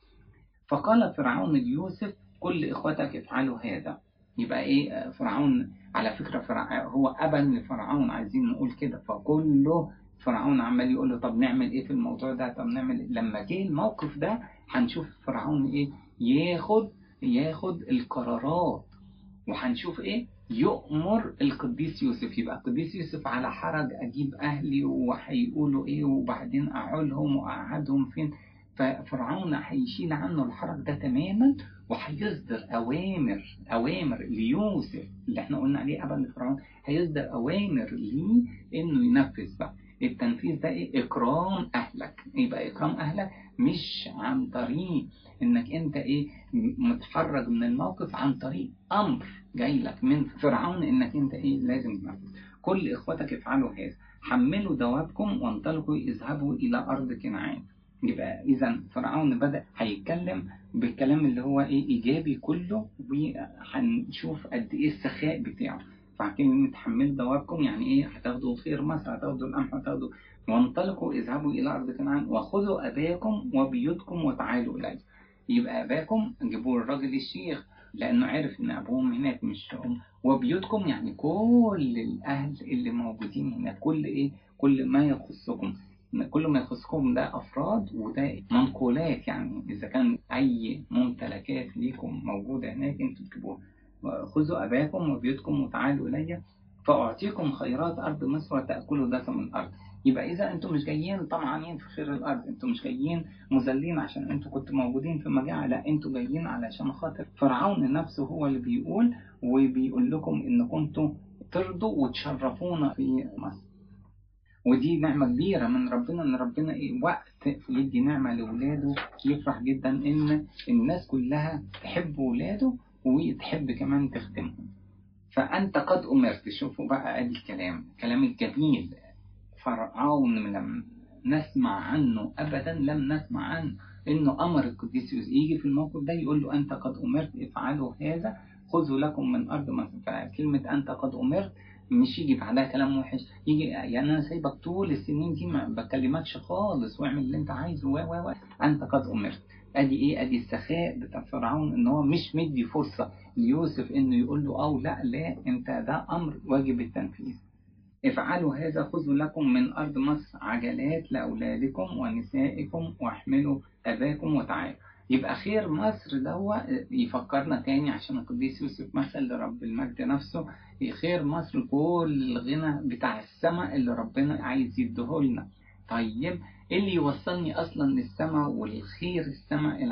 فقال فرعون ليوسف كل إخوتك افعلوا هذا. يبقى إيه فرعون على فكرة هو أبا لفرعون، عايزين نقول كده. فكله فرعون عمال يقول له طب نعمل إيه في الموضوع ده، طب نعمل إيه؟ لما جه الموقف ده هنشوف فرعون إيه ياخد القرارات. وهنشوف إيه يؤمر القديس يوسف. يبقى القديس يوسف على حرج أجيب أهلي وهيقولوا إيه وبعدين أعولهم وأقعدهم فين. ففرعون هيشيل عنه الحرج ده تماما وهيصدر أوامر ليوسف اللي احنا قلنا عليه أبا لفرعون. هيصدر أوامر ليه إنه ينفذ. بقى التنفيذ ده إيه؟ إكرام أهلك. يبقى إكرام أهلك مش عن طريق إنك أنت إيه متحرج من الموقف، عن طريق أمر جاي لك من فرعون إنك أنت إيه لازم تنفذ. كل إخوتك افعلوا هذا، حملوا دوابكم وانطلقوا اذهبوا إلى أرض كنعان. يبقى إذا فرعون بدأ هيتكلم بالكلام اللي هو إيه إيجابي كله، وهنشوف قد إيه السخاء بتاعه. فكلمة حمل دوابكم يعني إيه هتاخدوا خير مصر، هتاخدوا القمح، هتاخدوا وانطلقوا اذهبوا إلى أرض كنعان وخذوا أباكم وبيوتكم وتعالوا إليه. يبقى أباكم جيبوا الراجل الشيخ لأنه عارف إن أبوهم هناك مش أم. وبيوتكم يعني كل الأهل اللي موجودين هناك، كل إيه كل ما يخصكم. كل ما يخصكم ده أفراد وده منقولات، يعني إذا كان أي ممتلكات ليكم موجودة هناك أنتوا تجيبوها. خذوا أباكم وبيوتكم وتعالوا إلي فأعطيكم خيرات أرض مصر وتأكلوا دسم الأرض. يبقى إذا أنتم مش جايين طمعانين في خير الأرض، أنتم مش جايين مذلين عشان أنتوا كنتوا موجودين في مجاعة، لا أنتوا جايين علشان خاطر فرعون نفسه هو اللي بيقول وبيقول لكم إن كنتوا ترضوا وتشرفونا في مصر. ودي نعمة كبيرة من ربنا إن ربنا إيه وقت يدي نعمة لولاده يفرح جدا إن الناس كلها تحب ولاده وتحب كمان تخدمهم. فأنت قد أمرت. شوفوا بقى الكلام الجميل. فرعون لم نسمع عنه أبدا، لم نسمع عنه إنه أمر القديس يوسف يجي في الموقف ده يقول له أنت قد أمرت افعلوا هذا خذوا لكم من أرض مصر. فكلمة أنت قد أمرت مش يجي بعدها كلام وحش، يجي يعني أنا سايبك طول السنين دي ما بكلمكش خالص واعمل اللي أنت عايزه أنت قد أمرت. أدي إيه أدي السخاء بتاع فرعون إن هو مش مدي فرصة ليوسف إنه يقول له أو لا أنت ده أمر واجب التنفيذ. افعلوا هذا خذوا لكم من أرض مصر عجلات لأولادكم ونسائكم واحملوا أباكم وتعالوا. يبقى خير مصر ده هو يفكرنا تاني عشان القديس يوسف مثل لرب المجد نفسه. خير مصر كل الغنى بتاع السماء اللي ربنا عايز يديهولنا. طيب اللي يوصلني أصلا للسماء والخير السماء.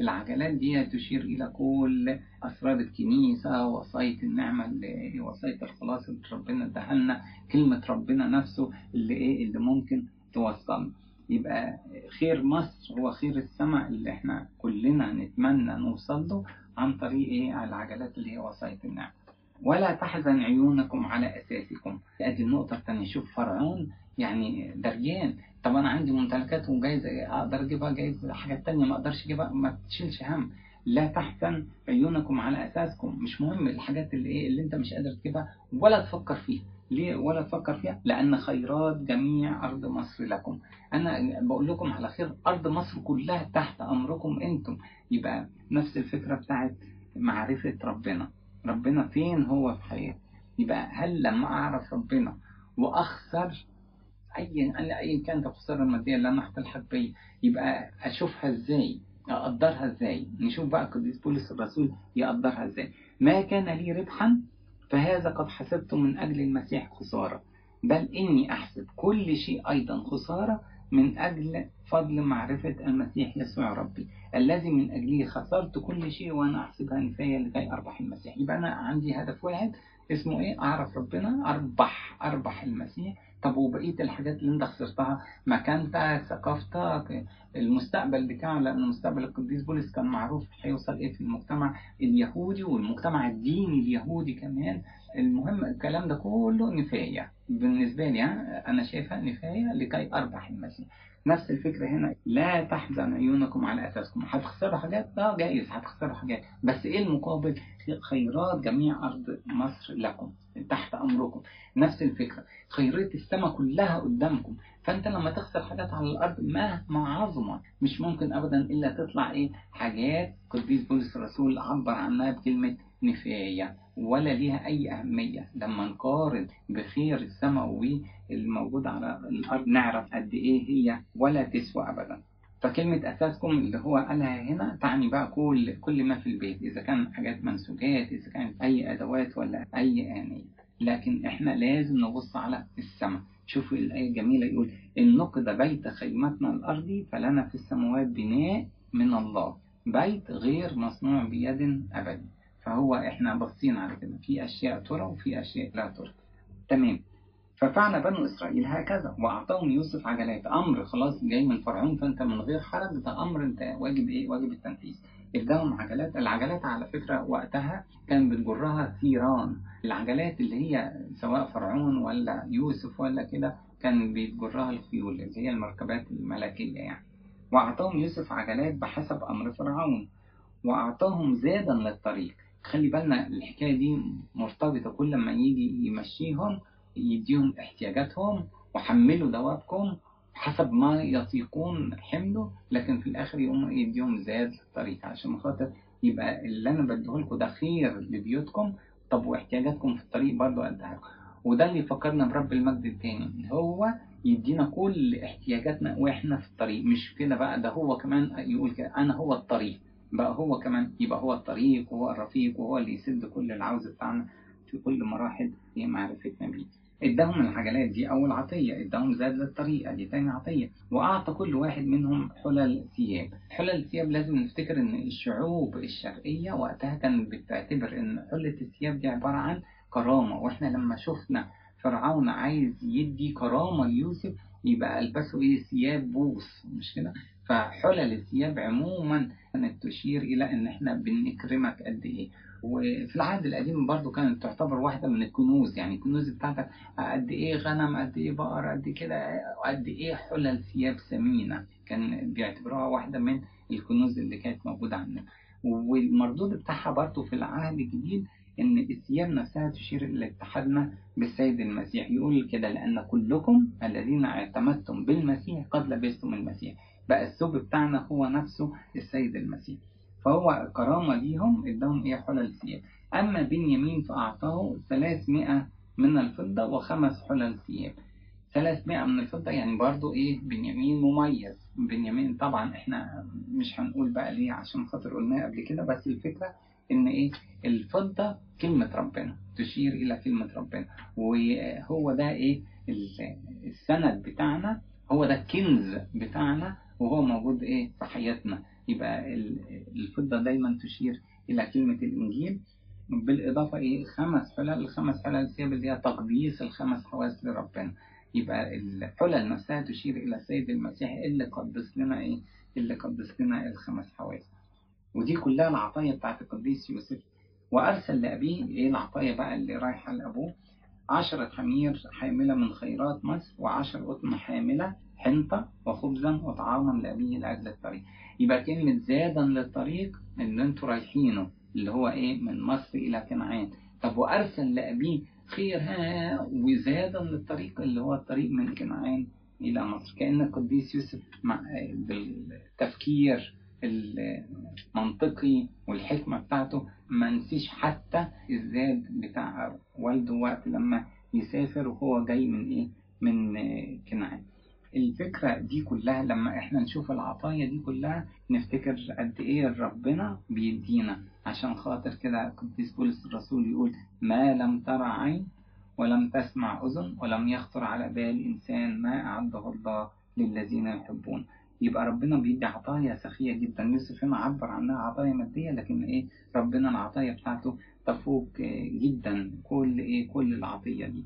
العجلات دي تشير إلى كل أسرار الكنيسة، وصاية النعمة، وصاية الخلاص اللي ربنا اداها، كلمة ربنا نفسه اللي ممكن توصلنا. يبقى خير مصر هو خير السماء اللي احنا كلنا نتمنى نوصل له عن طريق العجلات اللي هي وصاية النعمة. ولا تحزن عيونكم على أساسكم، ادي النقطة الثانية. شوف فرعون يعني درجان، طب انا عندي ممتلكات وجايز اقدر اجيبها، جايز حاجات تانية ما اقدرش اجيبها، ما تشيلش هم. لا تحزن عيونكم على أساسكم، مش مهم الحاجات اللي انت مش قادر تجيبها ولا تفكر فيها. ليه ولا تفكر فيها؟ لأن خيرات جميع أرض مصر لكم. أنا بقول لكم على خير أرض مصر كلها تحت أمركم أنتم. يبقى نفس الفكرة بتاعت معرفة ربنا فين هو في حياتي. يبقى هل لما أعرف ربنا وأخسر أي كانت الخسارة المادية اللي أنا هتلحق بيها، يبقى أشوفها إزاي، أقدرها إزاي. نشوف بقى قديس بولس الرسول يقدرها إزاي. ما كان لي ربحا فهذا قد حسبته من أجل المسيح خسارة، بل إني أحسب كل شيء أيضا خسارة من أجل فضل معرفة المسيح يسوع ربي، الذي من أجله خسرت كل شيء وأنا أحسبها نسايا لكي أربح المسيح. يبقى أنا عندي هدف واحد اسمه أعرف ربنا، أربح المسيح. طب وبقية الحاجات اللي أنت خسرتها، مكانتك، ثقافتك، المستقبل بتاعه، لأن مستقبل القديس بولس كان معروف هيوصل في المجتمع اليهودي والمجتمع الديني اليهودي كمان. المهم الكلام ده كله نفاية بالنسبة لي، أنا شايفها نفاية لكي أربح المسيح. نفس الفكرة هنا، لا تحزن عيونكم على أساسكم. هتخسروا حاجات، جايز هتخسروا حاجات، بس إيه المقابل؟ خيرات جميع أرض مصر لكم تحت أمركم. نفس الفكرة، خيرات السماء كلها قدامكم. فأنت لما تخسر حاجات على الأرض مهما عظمة مش ممكن أبدا إلا تطلع حاجات قديس بولس الرسول عبر عنها بكلمة نفاية ولا ليها أي أهمية. لما نقارن بخير السماوي الموجود على الأرض نعرف قد إيه هي ولا تسوى أبدا. فكلمة أساسكم اللي هو قالها هنا تعني بقى كل ما في البيت، إذا كان حاجات منسوجات، إذا كان أي أدوات ولا أي آنية. لكن إحنا لازم نبص على السماء. شوفوا الآية الجميلة يقول إن نقض بيت خيمتنا الأرضي فلنا في السماوات بناء من الله، بيت غير مصنوع بيد أبدا. فهو إحنا بصين على كده، في أشياء ترى وفي أشياء لا ترى، تمام. ففعل بنو إسرائيل هكذا وأعطاهم يوسف عجلات، أمر خلاص جاي من فرعون، فأنت من غير حرج، ده أمر أنت واجب واجب التنفيذ. إداهم عجلات. العجلات على فكرة وقتها كان بتجرها ثيران، العجلات اللي هي سواء فرعون ولا يوسف ولا كده كان بيتجرها الخيول اللي هي المركبات الملكية يعني. وأعطاهم يوسف عجلات بحسب أمر فرعون، وأعطاهم زادا للطريق. خلي بالنا الحكاية دي مرتبطة، كل ما يجي يمشيهم يديهم احتياجاتهم، وحملوا دوابكم حسب ما يطيقون حمله، لكن في الآخر يقوموا يديهم زاد للطريق عشان خاطر يبقى اللي أنا بديه لكم ده خير لبيوتكم. طب واحتياجاتكم في الطريق برضه أديها لكم. وده اللي فكرنا برب المجد التاني، هو يدينا كل احتياجاتنا وإحنا في الطريق. مش كده بقى، ده هو كمان يقول كده أنا هو الطريق بقى، هو كمان يبقى هو الطريق وهو الرفيق وهو اللي يسد كل العوز بتاعنا في كل مراحل معرفتنا بيه. اداهم العجلات دي أول عطية، اداهم زاد للطريقة دي تاني عطية، وأعطى كل واحد منهم حلل ثياب. حلل ثياب لازم نفتكر إن الشعوب الشرقية وقتها كانت بتعتبر إن حلة الثياب دي عبارة عن كرامة، وإحنا لما شفنا فرعون عايز يدي كرامة ليوسف يبقى ألبسه ثياب بوس، مش كده؟ فحلل الثياب عموما كانت تشير إلى إن إحنا بنكرمك قد إيه. وفي العهد القديم برضو كانت تعتبر واحدة من الكنوز، يعني الكنوز بتاعتك قد إيه غنم، قد إيه بقر، قد كده، قد إيه حلل ثياب ثمينة، كان بيعتبروها واحدة من الكنوز اللي كانت موجودة عندنا. والمردود بتاعها برضو في العهد الجديد إن الثياب نفسها تشير إلى اتحادنا بالسيد المسيح. يقول كده لأن كلكم الذين اعتمدتم بالمسيح قد لبستم المسيح. بقى الثوب بتاعنا هو نفسه السيد المسيح، فهو كرامة ليهم، اداهم حلل ثياب. أما بنيامين فأعطاه 300 من الفضة و5 حلل ثياب. 300 من الفضة يعني برضو بنيامين مميز. بنيامين طبعا احنا مش هنقول بقى ليه عشان خاطر قلناه قبل كده، بس الفكرة ان الفضة كلمة ربنا، تشير الى كلمة ربنا، وهو ده السند بتاعنا هو ده الكنز بتاعنا وهو موجود ايه في حياتنا. يبقى الفضة دايما تشير الى كلمة الانجيل، بالاضافة ايه 5 حلل، ال5 حلل الثياب اللي هي تقديس ال5 حواس لربنا. يبقى الحلل نفسها تشير الى السيد المسيح اللي قدس لنا ايه، اللي قدس لنا ال5 حواس، ودي كلها العطايا بتاعت القديس يوسف. وارسل لابيه ايه العطايا بقى اللي رايحه لابوه، 10 حمير حامله من خيرات مصر، و10 قطن حامله حنطه، وخبزا وطعاما لابيه لاجل الطريق. يبقى كلمه زادا للطريق اللي انتوا رايحينه اللي هو ايه من مصر الى كنعان. طب وارسل لابيه خير وزادا للطريق اللي هو الطريق من كنعان الى مصر. كأن القديس يوسف مع بالتفكير المنطقي والحكمة بتاعته ما نسيش حتى الزاد بتاع والده وقت لما يسافر وهو جاي من ايه من كنعان. الفكرة دي كلها لما احنا نشوف العطايا دي كلها نفتكر قد ايه ربنا بيدينا، عشان خاطر كده قديس بولس الرسول يقول ما لم ترى عين ولم تسمع اذن ولم يخطر على بال انسان ما اعده الله للذين يحبون. يبقى ربنا بيدي عطايا سخية جدا. يوسف هنا عبر عنها عطايا مادية، لكن ايه ربنا العطايا بتاعته تفوق جدا كل ايه كل العطية دي.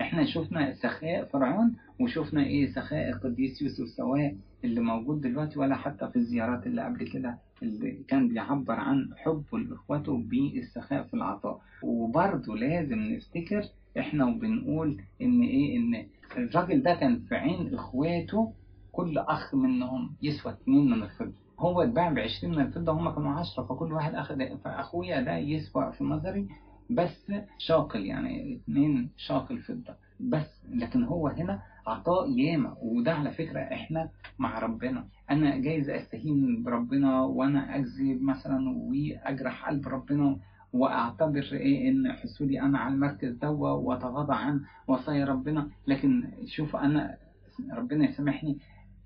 احنا شفنا سخاء فرعون وشفنا ايه سخاء القديس يوسف، سواء اللي موجود دلوقتي ولا حتى في الزيارات اللي قبل كده، اللي كان بيعبر عن حبه لاخواته بالسخاء في العطاء. وبرضه لازم نفتكر احنا وبنقول ان ايه ان الراجل ده كان في عين اخواته كل اخ منهم يسوى 2 من الفضة، هو اتباع ب20 من الفضة، هم كانوا 10، فكل واحد اخذ. فاخويا ده يسوى في نظري بس شاقل، يعني 2 شاقل فضة بس، لكن هو هنا عطاء ياما. وده على فكرة احنا مع ربنا، انا جايز استهين بربنا وانا اكذب مثلا واجرح قلب ربنا واعتبر ايه ان حصولي انا على المركز ده واتغاضى عن وصايا ربنا، لكن شوف انا ربنا يسامحني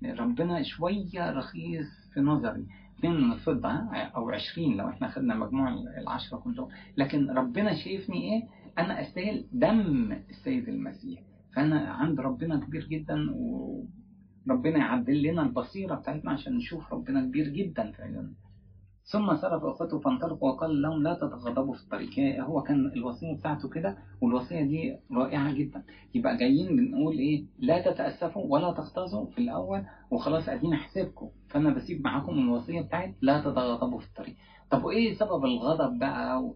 ربنا شوية رخيص في نظري، 2 من الفضة أو 20 لو احنا خدنا مجموع 10 كلهم، لكن ربنا شايفني إيه أنا أستاهل دم السيد المسيح. فأنا عند ربنا كبير جدا، وربنا يعدل لنا البصيرة بتاعتنا عشان نشوف ربنا كبير جدا فعلا. ثم صرف أخوته فانطلقوا وقال لهم لا تتغضبوا في الطريق. هو كان الوصية بتاعته كده، والوصية دي رائعة جدا. يبقى جايين بنقول ايه لا تتأسفوا ولا تغتظوا في الأول، وخلاص قاعدين حسابكم، فأنا بسيب معاكم الوصية بتاعت لا تتغضبوا في الطريق. طب وايه سبب الغضب بقى؟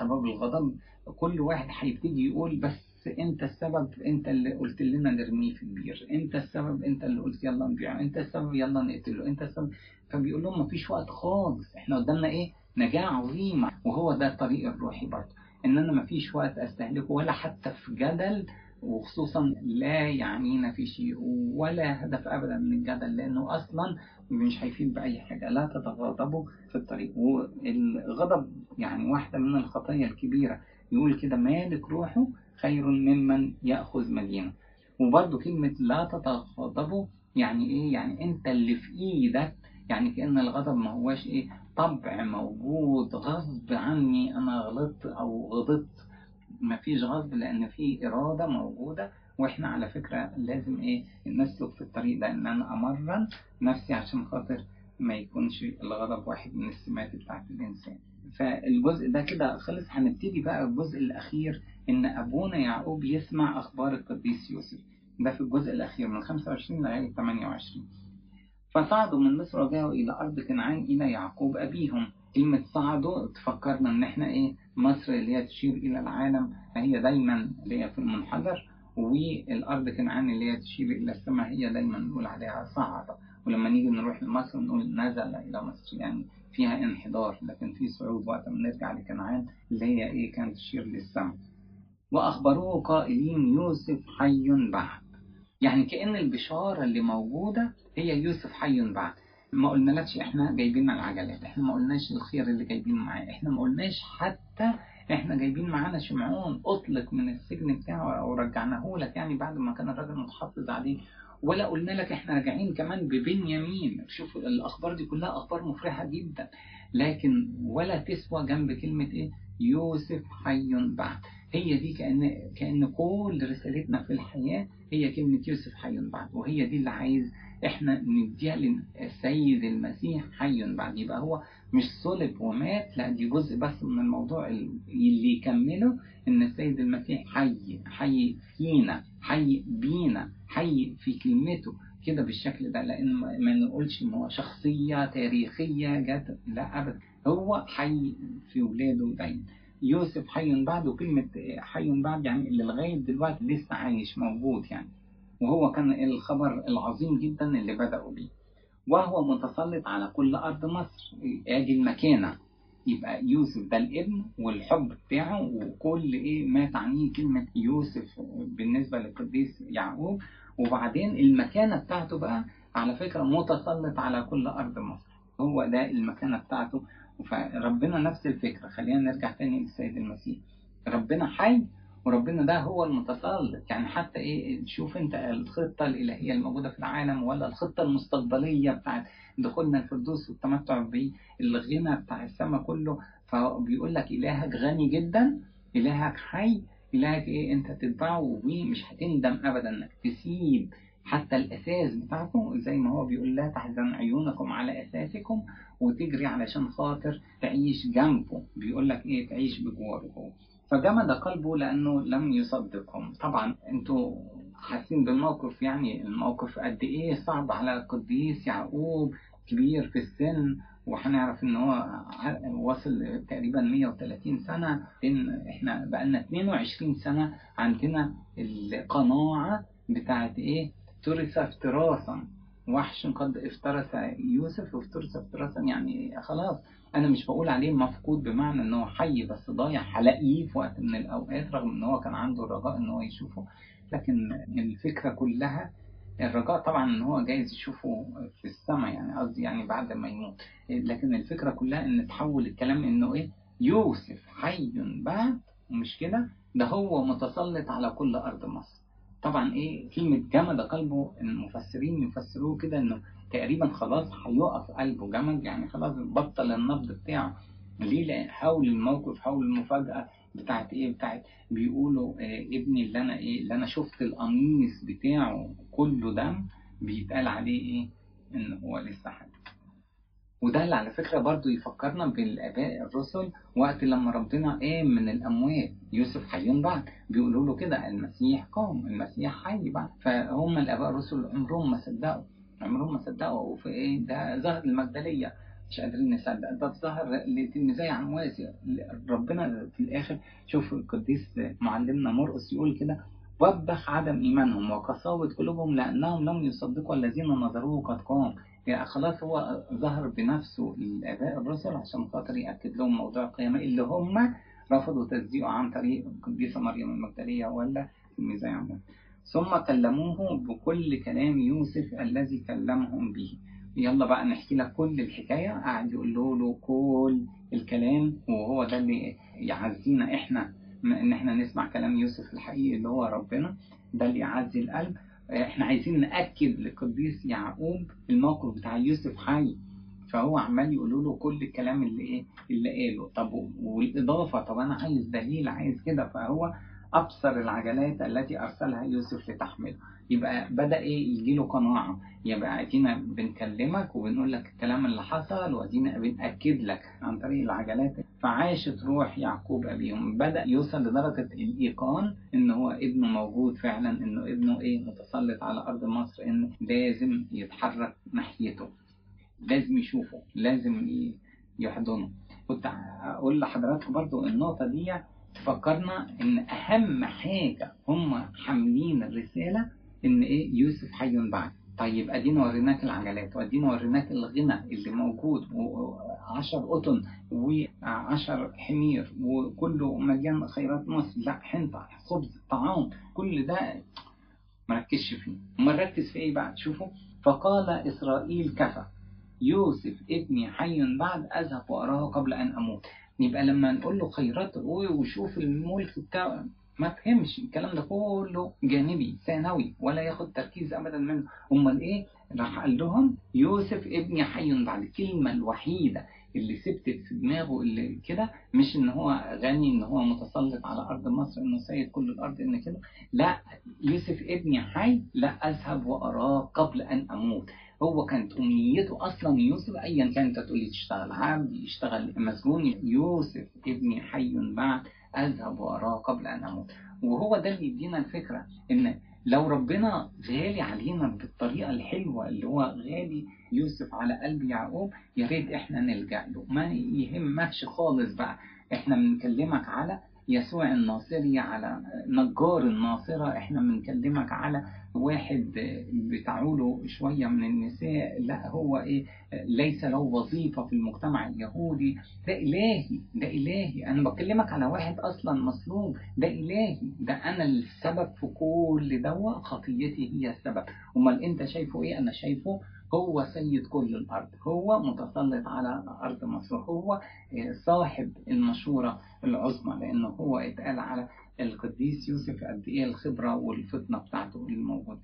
سبب الغضب كل واحد هيبتدي يقول بس انت السبب، انت اللي قلت لنا نرميه في البير، انت السبب، انت اللي قلت يلا نبيعه، انت السبب يلا نقتله، انت السبب. فبيقول لهم مفيش وقت خالص، احنا قدامنا ايه نجاة عظيمة. وهو ده الطريق الروحي برضه، ان انا مفيش وقت استهلكه ولا حتى في جدل، وخصوصا لا يعنينا في شيء ولا هدف ابدا من الجدل، لانه اصلا مش هيفيد باي حاجه. لا تتغضبوا في الطريق. والغضب يعني واحده من الخطايا الكبيره، يقول كده مالك روحه خير ممن ياخذ مدينه. وبرده كلمه لا تتغضبوا يعني ايه، يعني انت اللي في ايدك، يعني كأن الغضب ما هواش ايه طبع موجود غصب عني انا غلطت او غضبت، مفيش غصب لان في اراده موجوده. واحنا على فكره لازم ايه نسلك في الطريق ده، ان انا امرن نفسي عشان خاطر ما يكونش الغضب واحد من السمات بتاعت الانسان. فالجزء ده كده خلص. هنبتدي بقى الجزء الاخير، ان ابونا يعقوب يسمع اخبار القديس يوسف. ده في الجزء الاخير من 25 لغايه 28. فصعدوا من مصر وجاءوا الى ارض كنعان الى يعقوب ابيهم. كلمة صعدوا تفكرنا ان احنا ايه مصر اللي هي تشير الى العالم، هي دايما اللي هي في المنحدر، والارض كنعان اللي هي تشير الى السماء هي دايما نقول عليها صعد. ولما نيجي نروح لمصر نقول نزل الى مصر، يعني فيها انحدار لكن في صعود. وقت ما نرجع لكنعان اللي هي ايه كانت تشير للسماء. واخبروه قائلين يوسف حي بعد. يعني كأن البشارة اللي موجودة هي يوسف حي بعد. ما قلنالكش احنا جايبين العجلات، احنا ما قلناش الخير اللي جايبين معاه، احنا ما قلناش حتى احنا جايبين معانا شمعون اطلق من السجن بتاعه او رجعناه لك، يعني بعد ما كان الراجل متحفظ عليه، ولا قلنا لك احنا راجعين كمان ببنيامين. شوفوا الاخبار دي كلها اخبار مفرحة جدا، لكن ولا تسوى جنب كلمة ايه يوسف حي بعد. هي دي كأن كل رسالتنا في الحياة هي كلمة يوسف حي بعد، وهي دي اللي عايز احنا نديها للسيد المسيح حي بعد. يبقى هو مش صلب ومات، لا دي جزء بس من الموضوع اللي يكمله، ان السيد المسيح حي، حي فينا، حي بينا، حي في كلمته كده بالشكل ده. لان ما نقولش ان هو شخصية تاريخية جت، لا ابدا، هو حي في ولاده دايما. يوسف حي بعد، وكلمة حي بعد يعني اللي لغاية دلوقتي لسه عايش موجود يعني، وهو كان الخبر العظيم جدا اللي بدأوا بيه. وهو متسلط على كل أرض مصر، آدي المكانة. يبقى يوسف ده الابن والحب بتاعه وكل إيه ما تعنيه كلمة يوسف بالنسبة للقديس يعقوب. وبعدين المكانة بتاعته بقى على فكرة متسلط على كل أرض مصر، هو ده المكانة بتاعته. فربنا نفس الفكرة، خلينا نرجع تاني للسيد المسيح. ربنا حي، وربنا ده هو المتسلط يعني. حتى ايه، شوف انت الخطة الالهية الموجودة في العالم، ولا الخطة المستقبلية بتاعت دخولنا الفردوس والتمتع بالغنى بتاع السماء كله. فبيقول لك الهك غني جدا، الهك حي، الهك ايه انت تتبعه، ومش هتندم ابدا انك تسيب حتى الاساس بتاعكم، زي ما هو بيقول لا تحزن عيونكم على اساسكم وتجري علشان خاطر تعيش جنبه. بيقول لك ايه تعيش بجواره. فجمد قلبه لأنه لم يصدقهم. طبعا انتوا حاسين بالموقف يعني، الموقف قد ايه صعب على القديس يعقوب، كبير في السن، وحنعرف ان هو وصل تقريبا 130 سنة. ان احنا بقالنا 22 سنة عندنا القناعة بتاعت ايه ترث افتراسا، وحش قد افترس يوسف، وافترس افتراسا يعني خلاص. انا مش بقول عليه مفقود بمعنى ان هو حي بس ضايع، حلاقيه في وقت من الاوقات رغم ان هو كان عنده الرجاء ان هو يشوفه. لكن الفكرة كلها الرجاء طبعا ان هو جايز يشوفه في السماء يعني، قصدي يعني بعد ما يموت. لكن الفكرة كلها ان تحول الكلام انه ايه يوسف حي بعد، ومش كده، ده هو متسلط على كل ارض مصر. طبعا ايه كلمة جمد قلبه، المفسرين يفسروه كده انه تقريبا خلاص هيقف قلبه جمد يعني، خلاص بطل النبض بتاعه. ليه؟ حول الموقف، حول المفاجأة بتاعت ايه بتاعت بيقولوا ابني اللي انا ايه اللي انا شفت القميص بتاعه كله دم، بيتقال عليه ايه ان هو لسه حي. وده اللي على فكرة برضو يفكرنا بالآباء الرسل وقت لما ربنا قام من الأموات. يوسف حي بعد، بيقولوا له كده المسيح قام، المسيح حي بعد. فهم الآباء الرسل عمرهم ما صدقوا، عمرهم ما صدقوا. وفي ايه ده ظهر المجدلية، مش قادرين نصدق، ده ظهر لتلميذي عمواس. ربنا في الآخر شوف القديس معلمنا مرقس يقول كده وبخ عدم إيمانهم وقساوة قلوبهم لأنهم لم يصدقوا الذين نظروه قد قام. يعني خلاص هو ظهر بنفسه الآباء الرسل عشان خاطر يأكد لهم موضوع القيامة اللي هم رفضوا تصديقه عن طريق القديسة مريم المجدلية ولا تلميذي عمواس. ثم كلموه بكل كلام يوسف الذي كلمهم به. يلا بقى نحكي لك كل الحكاية. قاعد يقول له كل الكلام، وهو ده اللي يعزينا احنا ان احنا نسمع كلام يوسف الحقيقي اللي هو ربنا، ده اللي يعزي القلب. احنا عايزين نأكد للقديس يعقوب الموقف بتاع يوسف حي، فهو عمال يقول له كل الكلام اللي ايه اللي قاله. طب والاضافة، طب انا عايز دليل، عايز كده. فهو أبصر العجلات التي أرسلها يوسف لتحمله. يبقى بدأ إيه يجيله قناعة، يبقى أدينا بنكلمك وبنقول لك الكلام اللي حصل، وأدينا بنأكد لك عن طريق العجلات. فعاشت روح يعقوب أبيهم، بدأ يوصل لدرجة الإيقان إن هو ابنه موجود فعلا، إنه ابنه إيه متسلط على أرض مصر، إن لازم يتحرك ناحيته، لازم يشوفه، لازم يحضنه. كنت أقول لحضراتكم برضو النقطة دي تفكرنا ان اهم حاجة هم حاملين الرسالة ان ايه يوسف حي بعد. طيب ادينا وريناك العجلات، وادينا وريناك الغنى اللي موجود، و10 قطن و10 حمير وكله مليان خيرات مصر، لا حنطة خبز طعام، كل ده مركزش فيه. مركز في ايه بقى؟ شوفوا فقال اسرائيل كفى يوسف ابني حي بعد، اذهب واراه قبل ان اموت. يبقى لما نقول له خيرات وشوف الملك بتاعه، ما تهمش الكلام ده كله جانبي ثانوي ولا ياخد تركيز ابدا منه. امال ايه راح قال لهم؟ يوسف ابني حي بعد. الكلمه الوحيده اللي ثبتت في دماغه اللي كده، مش ان هو غني، ان هو متسلط على ارض مصر، انه سيد كل الارض، ان كده. لا، يوسف ابني حي، لا اذهب واراه قبل ان اموت. هو كانت امنيته اصلا يوسف، ايا كانت تقولي تشتغل عبد، يشتغل مسجون، يوسف ابني حي بعد، اذهب واراه قبل ان اموت. وهو ده اللي يدينا الفكره ان لو ربنا غالي علينا بالطريقه الحلوه اللي هو غالي يوسف على قلب يعقوب، يا ريت احنا نلجا له. ما يهمكش خالص بقى، احنا بنكلمك على يسوع الناصري، على نجار الناصره، احنا بنكلمك على واحد بتعوله شويه من النساء، لا هو ايه، ليس له وظيفه في المجتمع اليهودي. ده الهي، ده الهي. انا بكلمك على واحد اصلا مصلوب، ده الهي، ده انا السبب في كل دواء، خطيتي هي السبب. امال انت شايفه ايه؟ انا شايفه هو سيد كل الارض، هو متسلط على ارض مصر، هو صاحب المشوره العظمى، لانه هو اتقال على القديس يوسف قد ايه الخبره والفطنه بتاعته الموجوده.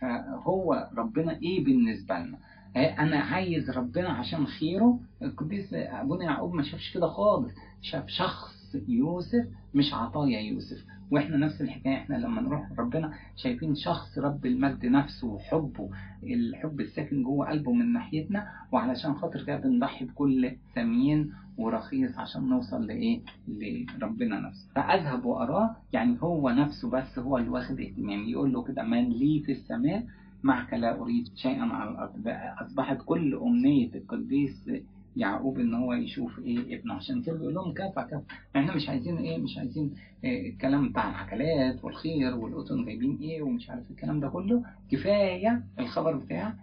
فهو ربنا ايه بالنسبه لنا؟ انا عايز ربنا عشان خيره. القديس ابونا يعقوب ما شافش كده خالص، شاف شخص يوسف مش عطايا يوسف. واحنا نفس الحكايه، احنا لما نروح ربنا شايفين شخص رب المجد نفسه وحبه، الحب الساكن جوه قلبه من ناحيتنا، وعلشان خاطر كده بنضحي بكل ثمين ورخيص عشان نوصل لايه، لربنا نفسه. فاذهب واراه يعني هو نفسه، بس هو اللي واخد اهتمام. يقول له كده: من لي في السماء معك، لا اريد شيئا على الارض. اصبحت كل امنيه القديس يعقوب ان هو يشوف ايه ابنه. عشان كده بيقول لهم كفى كفى، احنا مش عايزين ايه، مش عايزين الكلام بتاع الحكلات والخير والقطن جايبين ايه ومش عارف الكلام ده كله، كفايه الخبر بتاع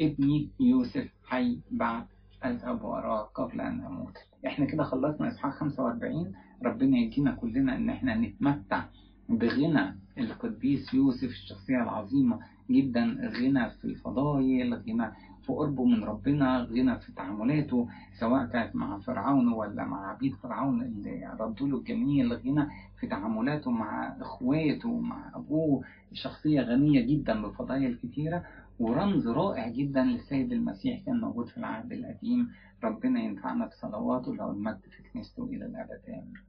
ابني يوسف حي بعد، اذهب واراه قبل ان اموت. احنا كده خلصنا اصحاح 45. ربنا يدينا كلنا ان احنا نتمتع بغنى القديس يوسف، الشخصيه العظيمه جدا، غنى في الفضائل، غنى في قربه من ربنا، غنى في تعاملاته سواء كانت مع فرعون ولا مع عبيد فرعون اللي ردوا له الجميل، غنى في تعاملاته مع اخواته مع ابوه. شخصيه غنيه جدا بفضائل كتيره، ورمز رائع جدا للسيد المسيح كان موجود في العهد القديم. ربنا ينفعنا بصلواته، له المجد في كنيسته الى الابد، امين.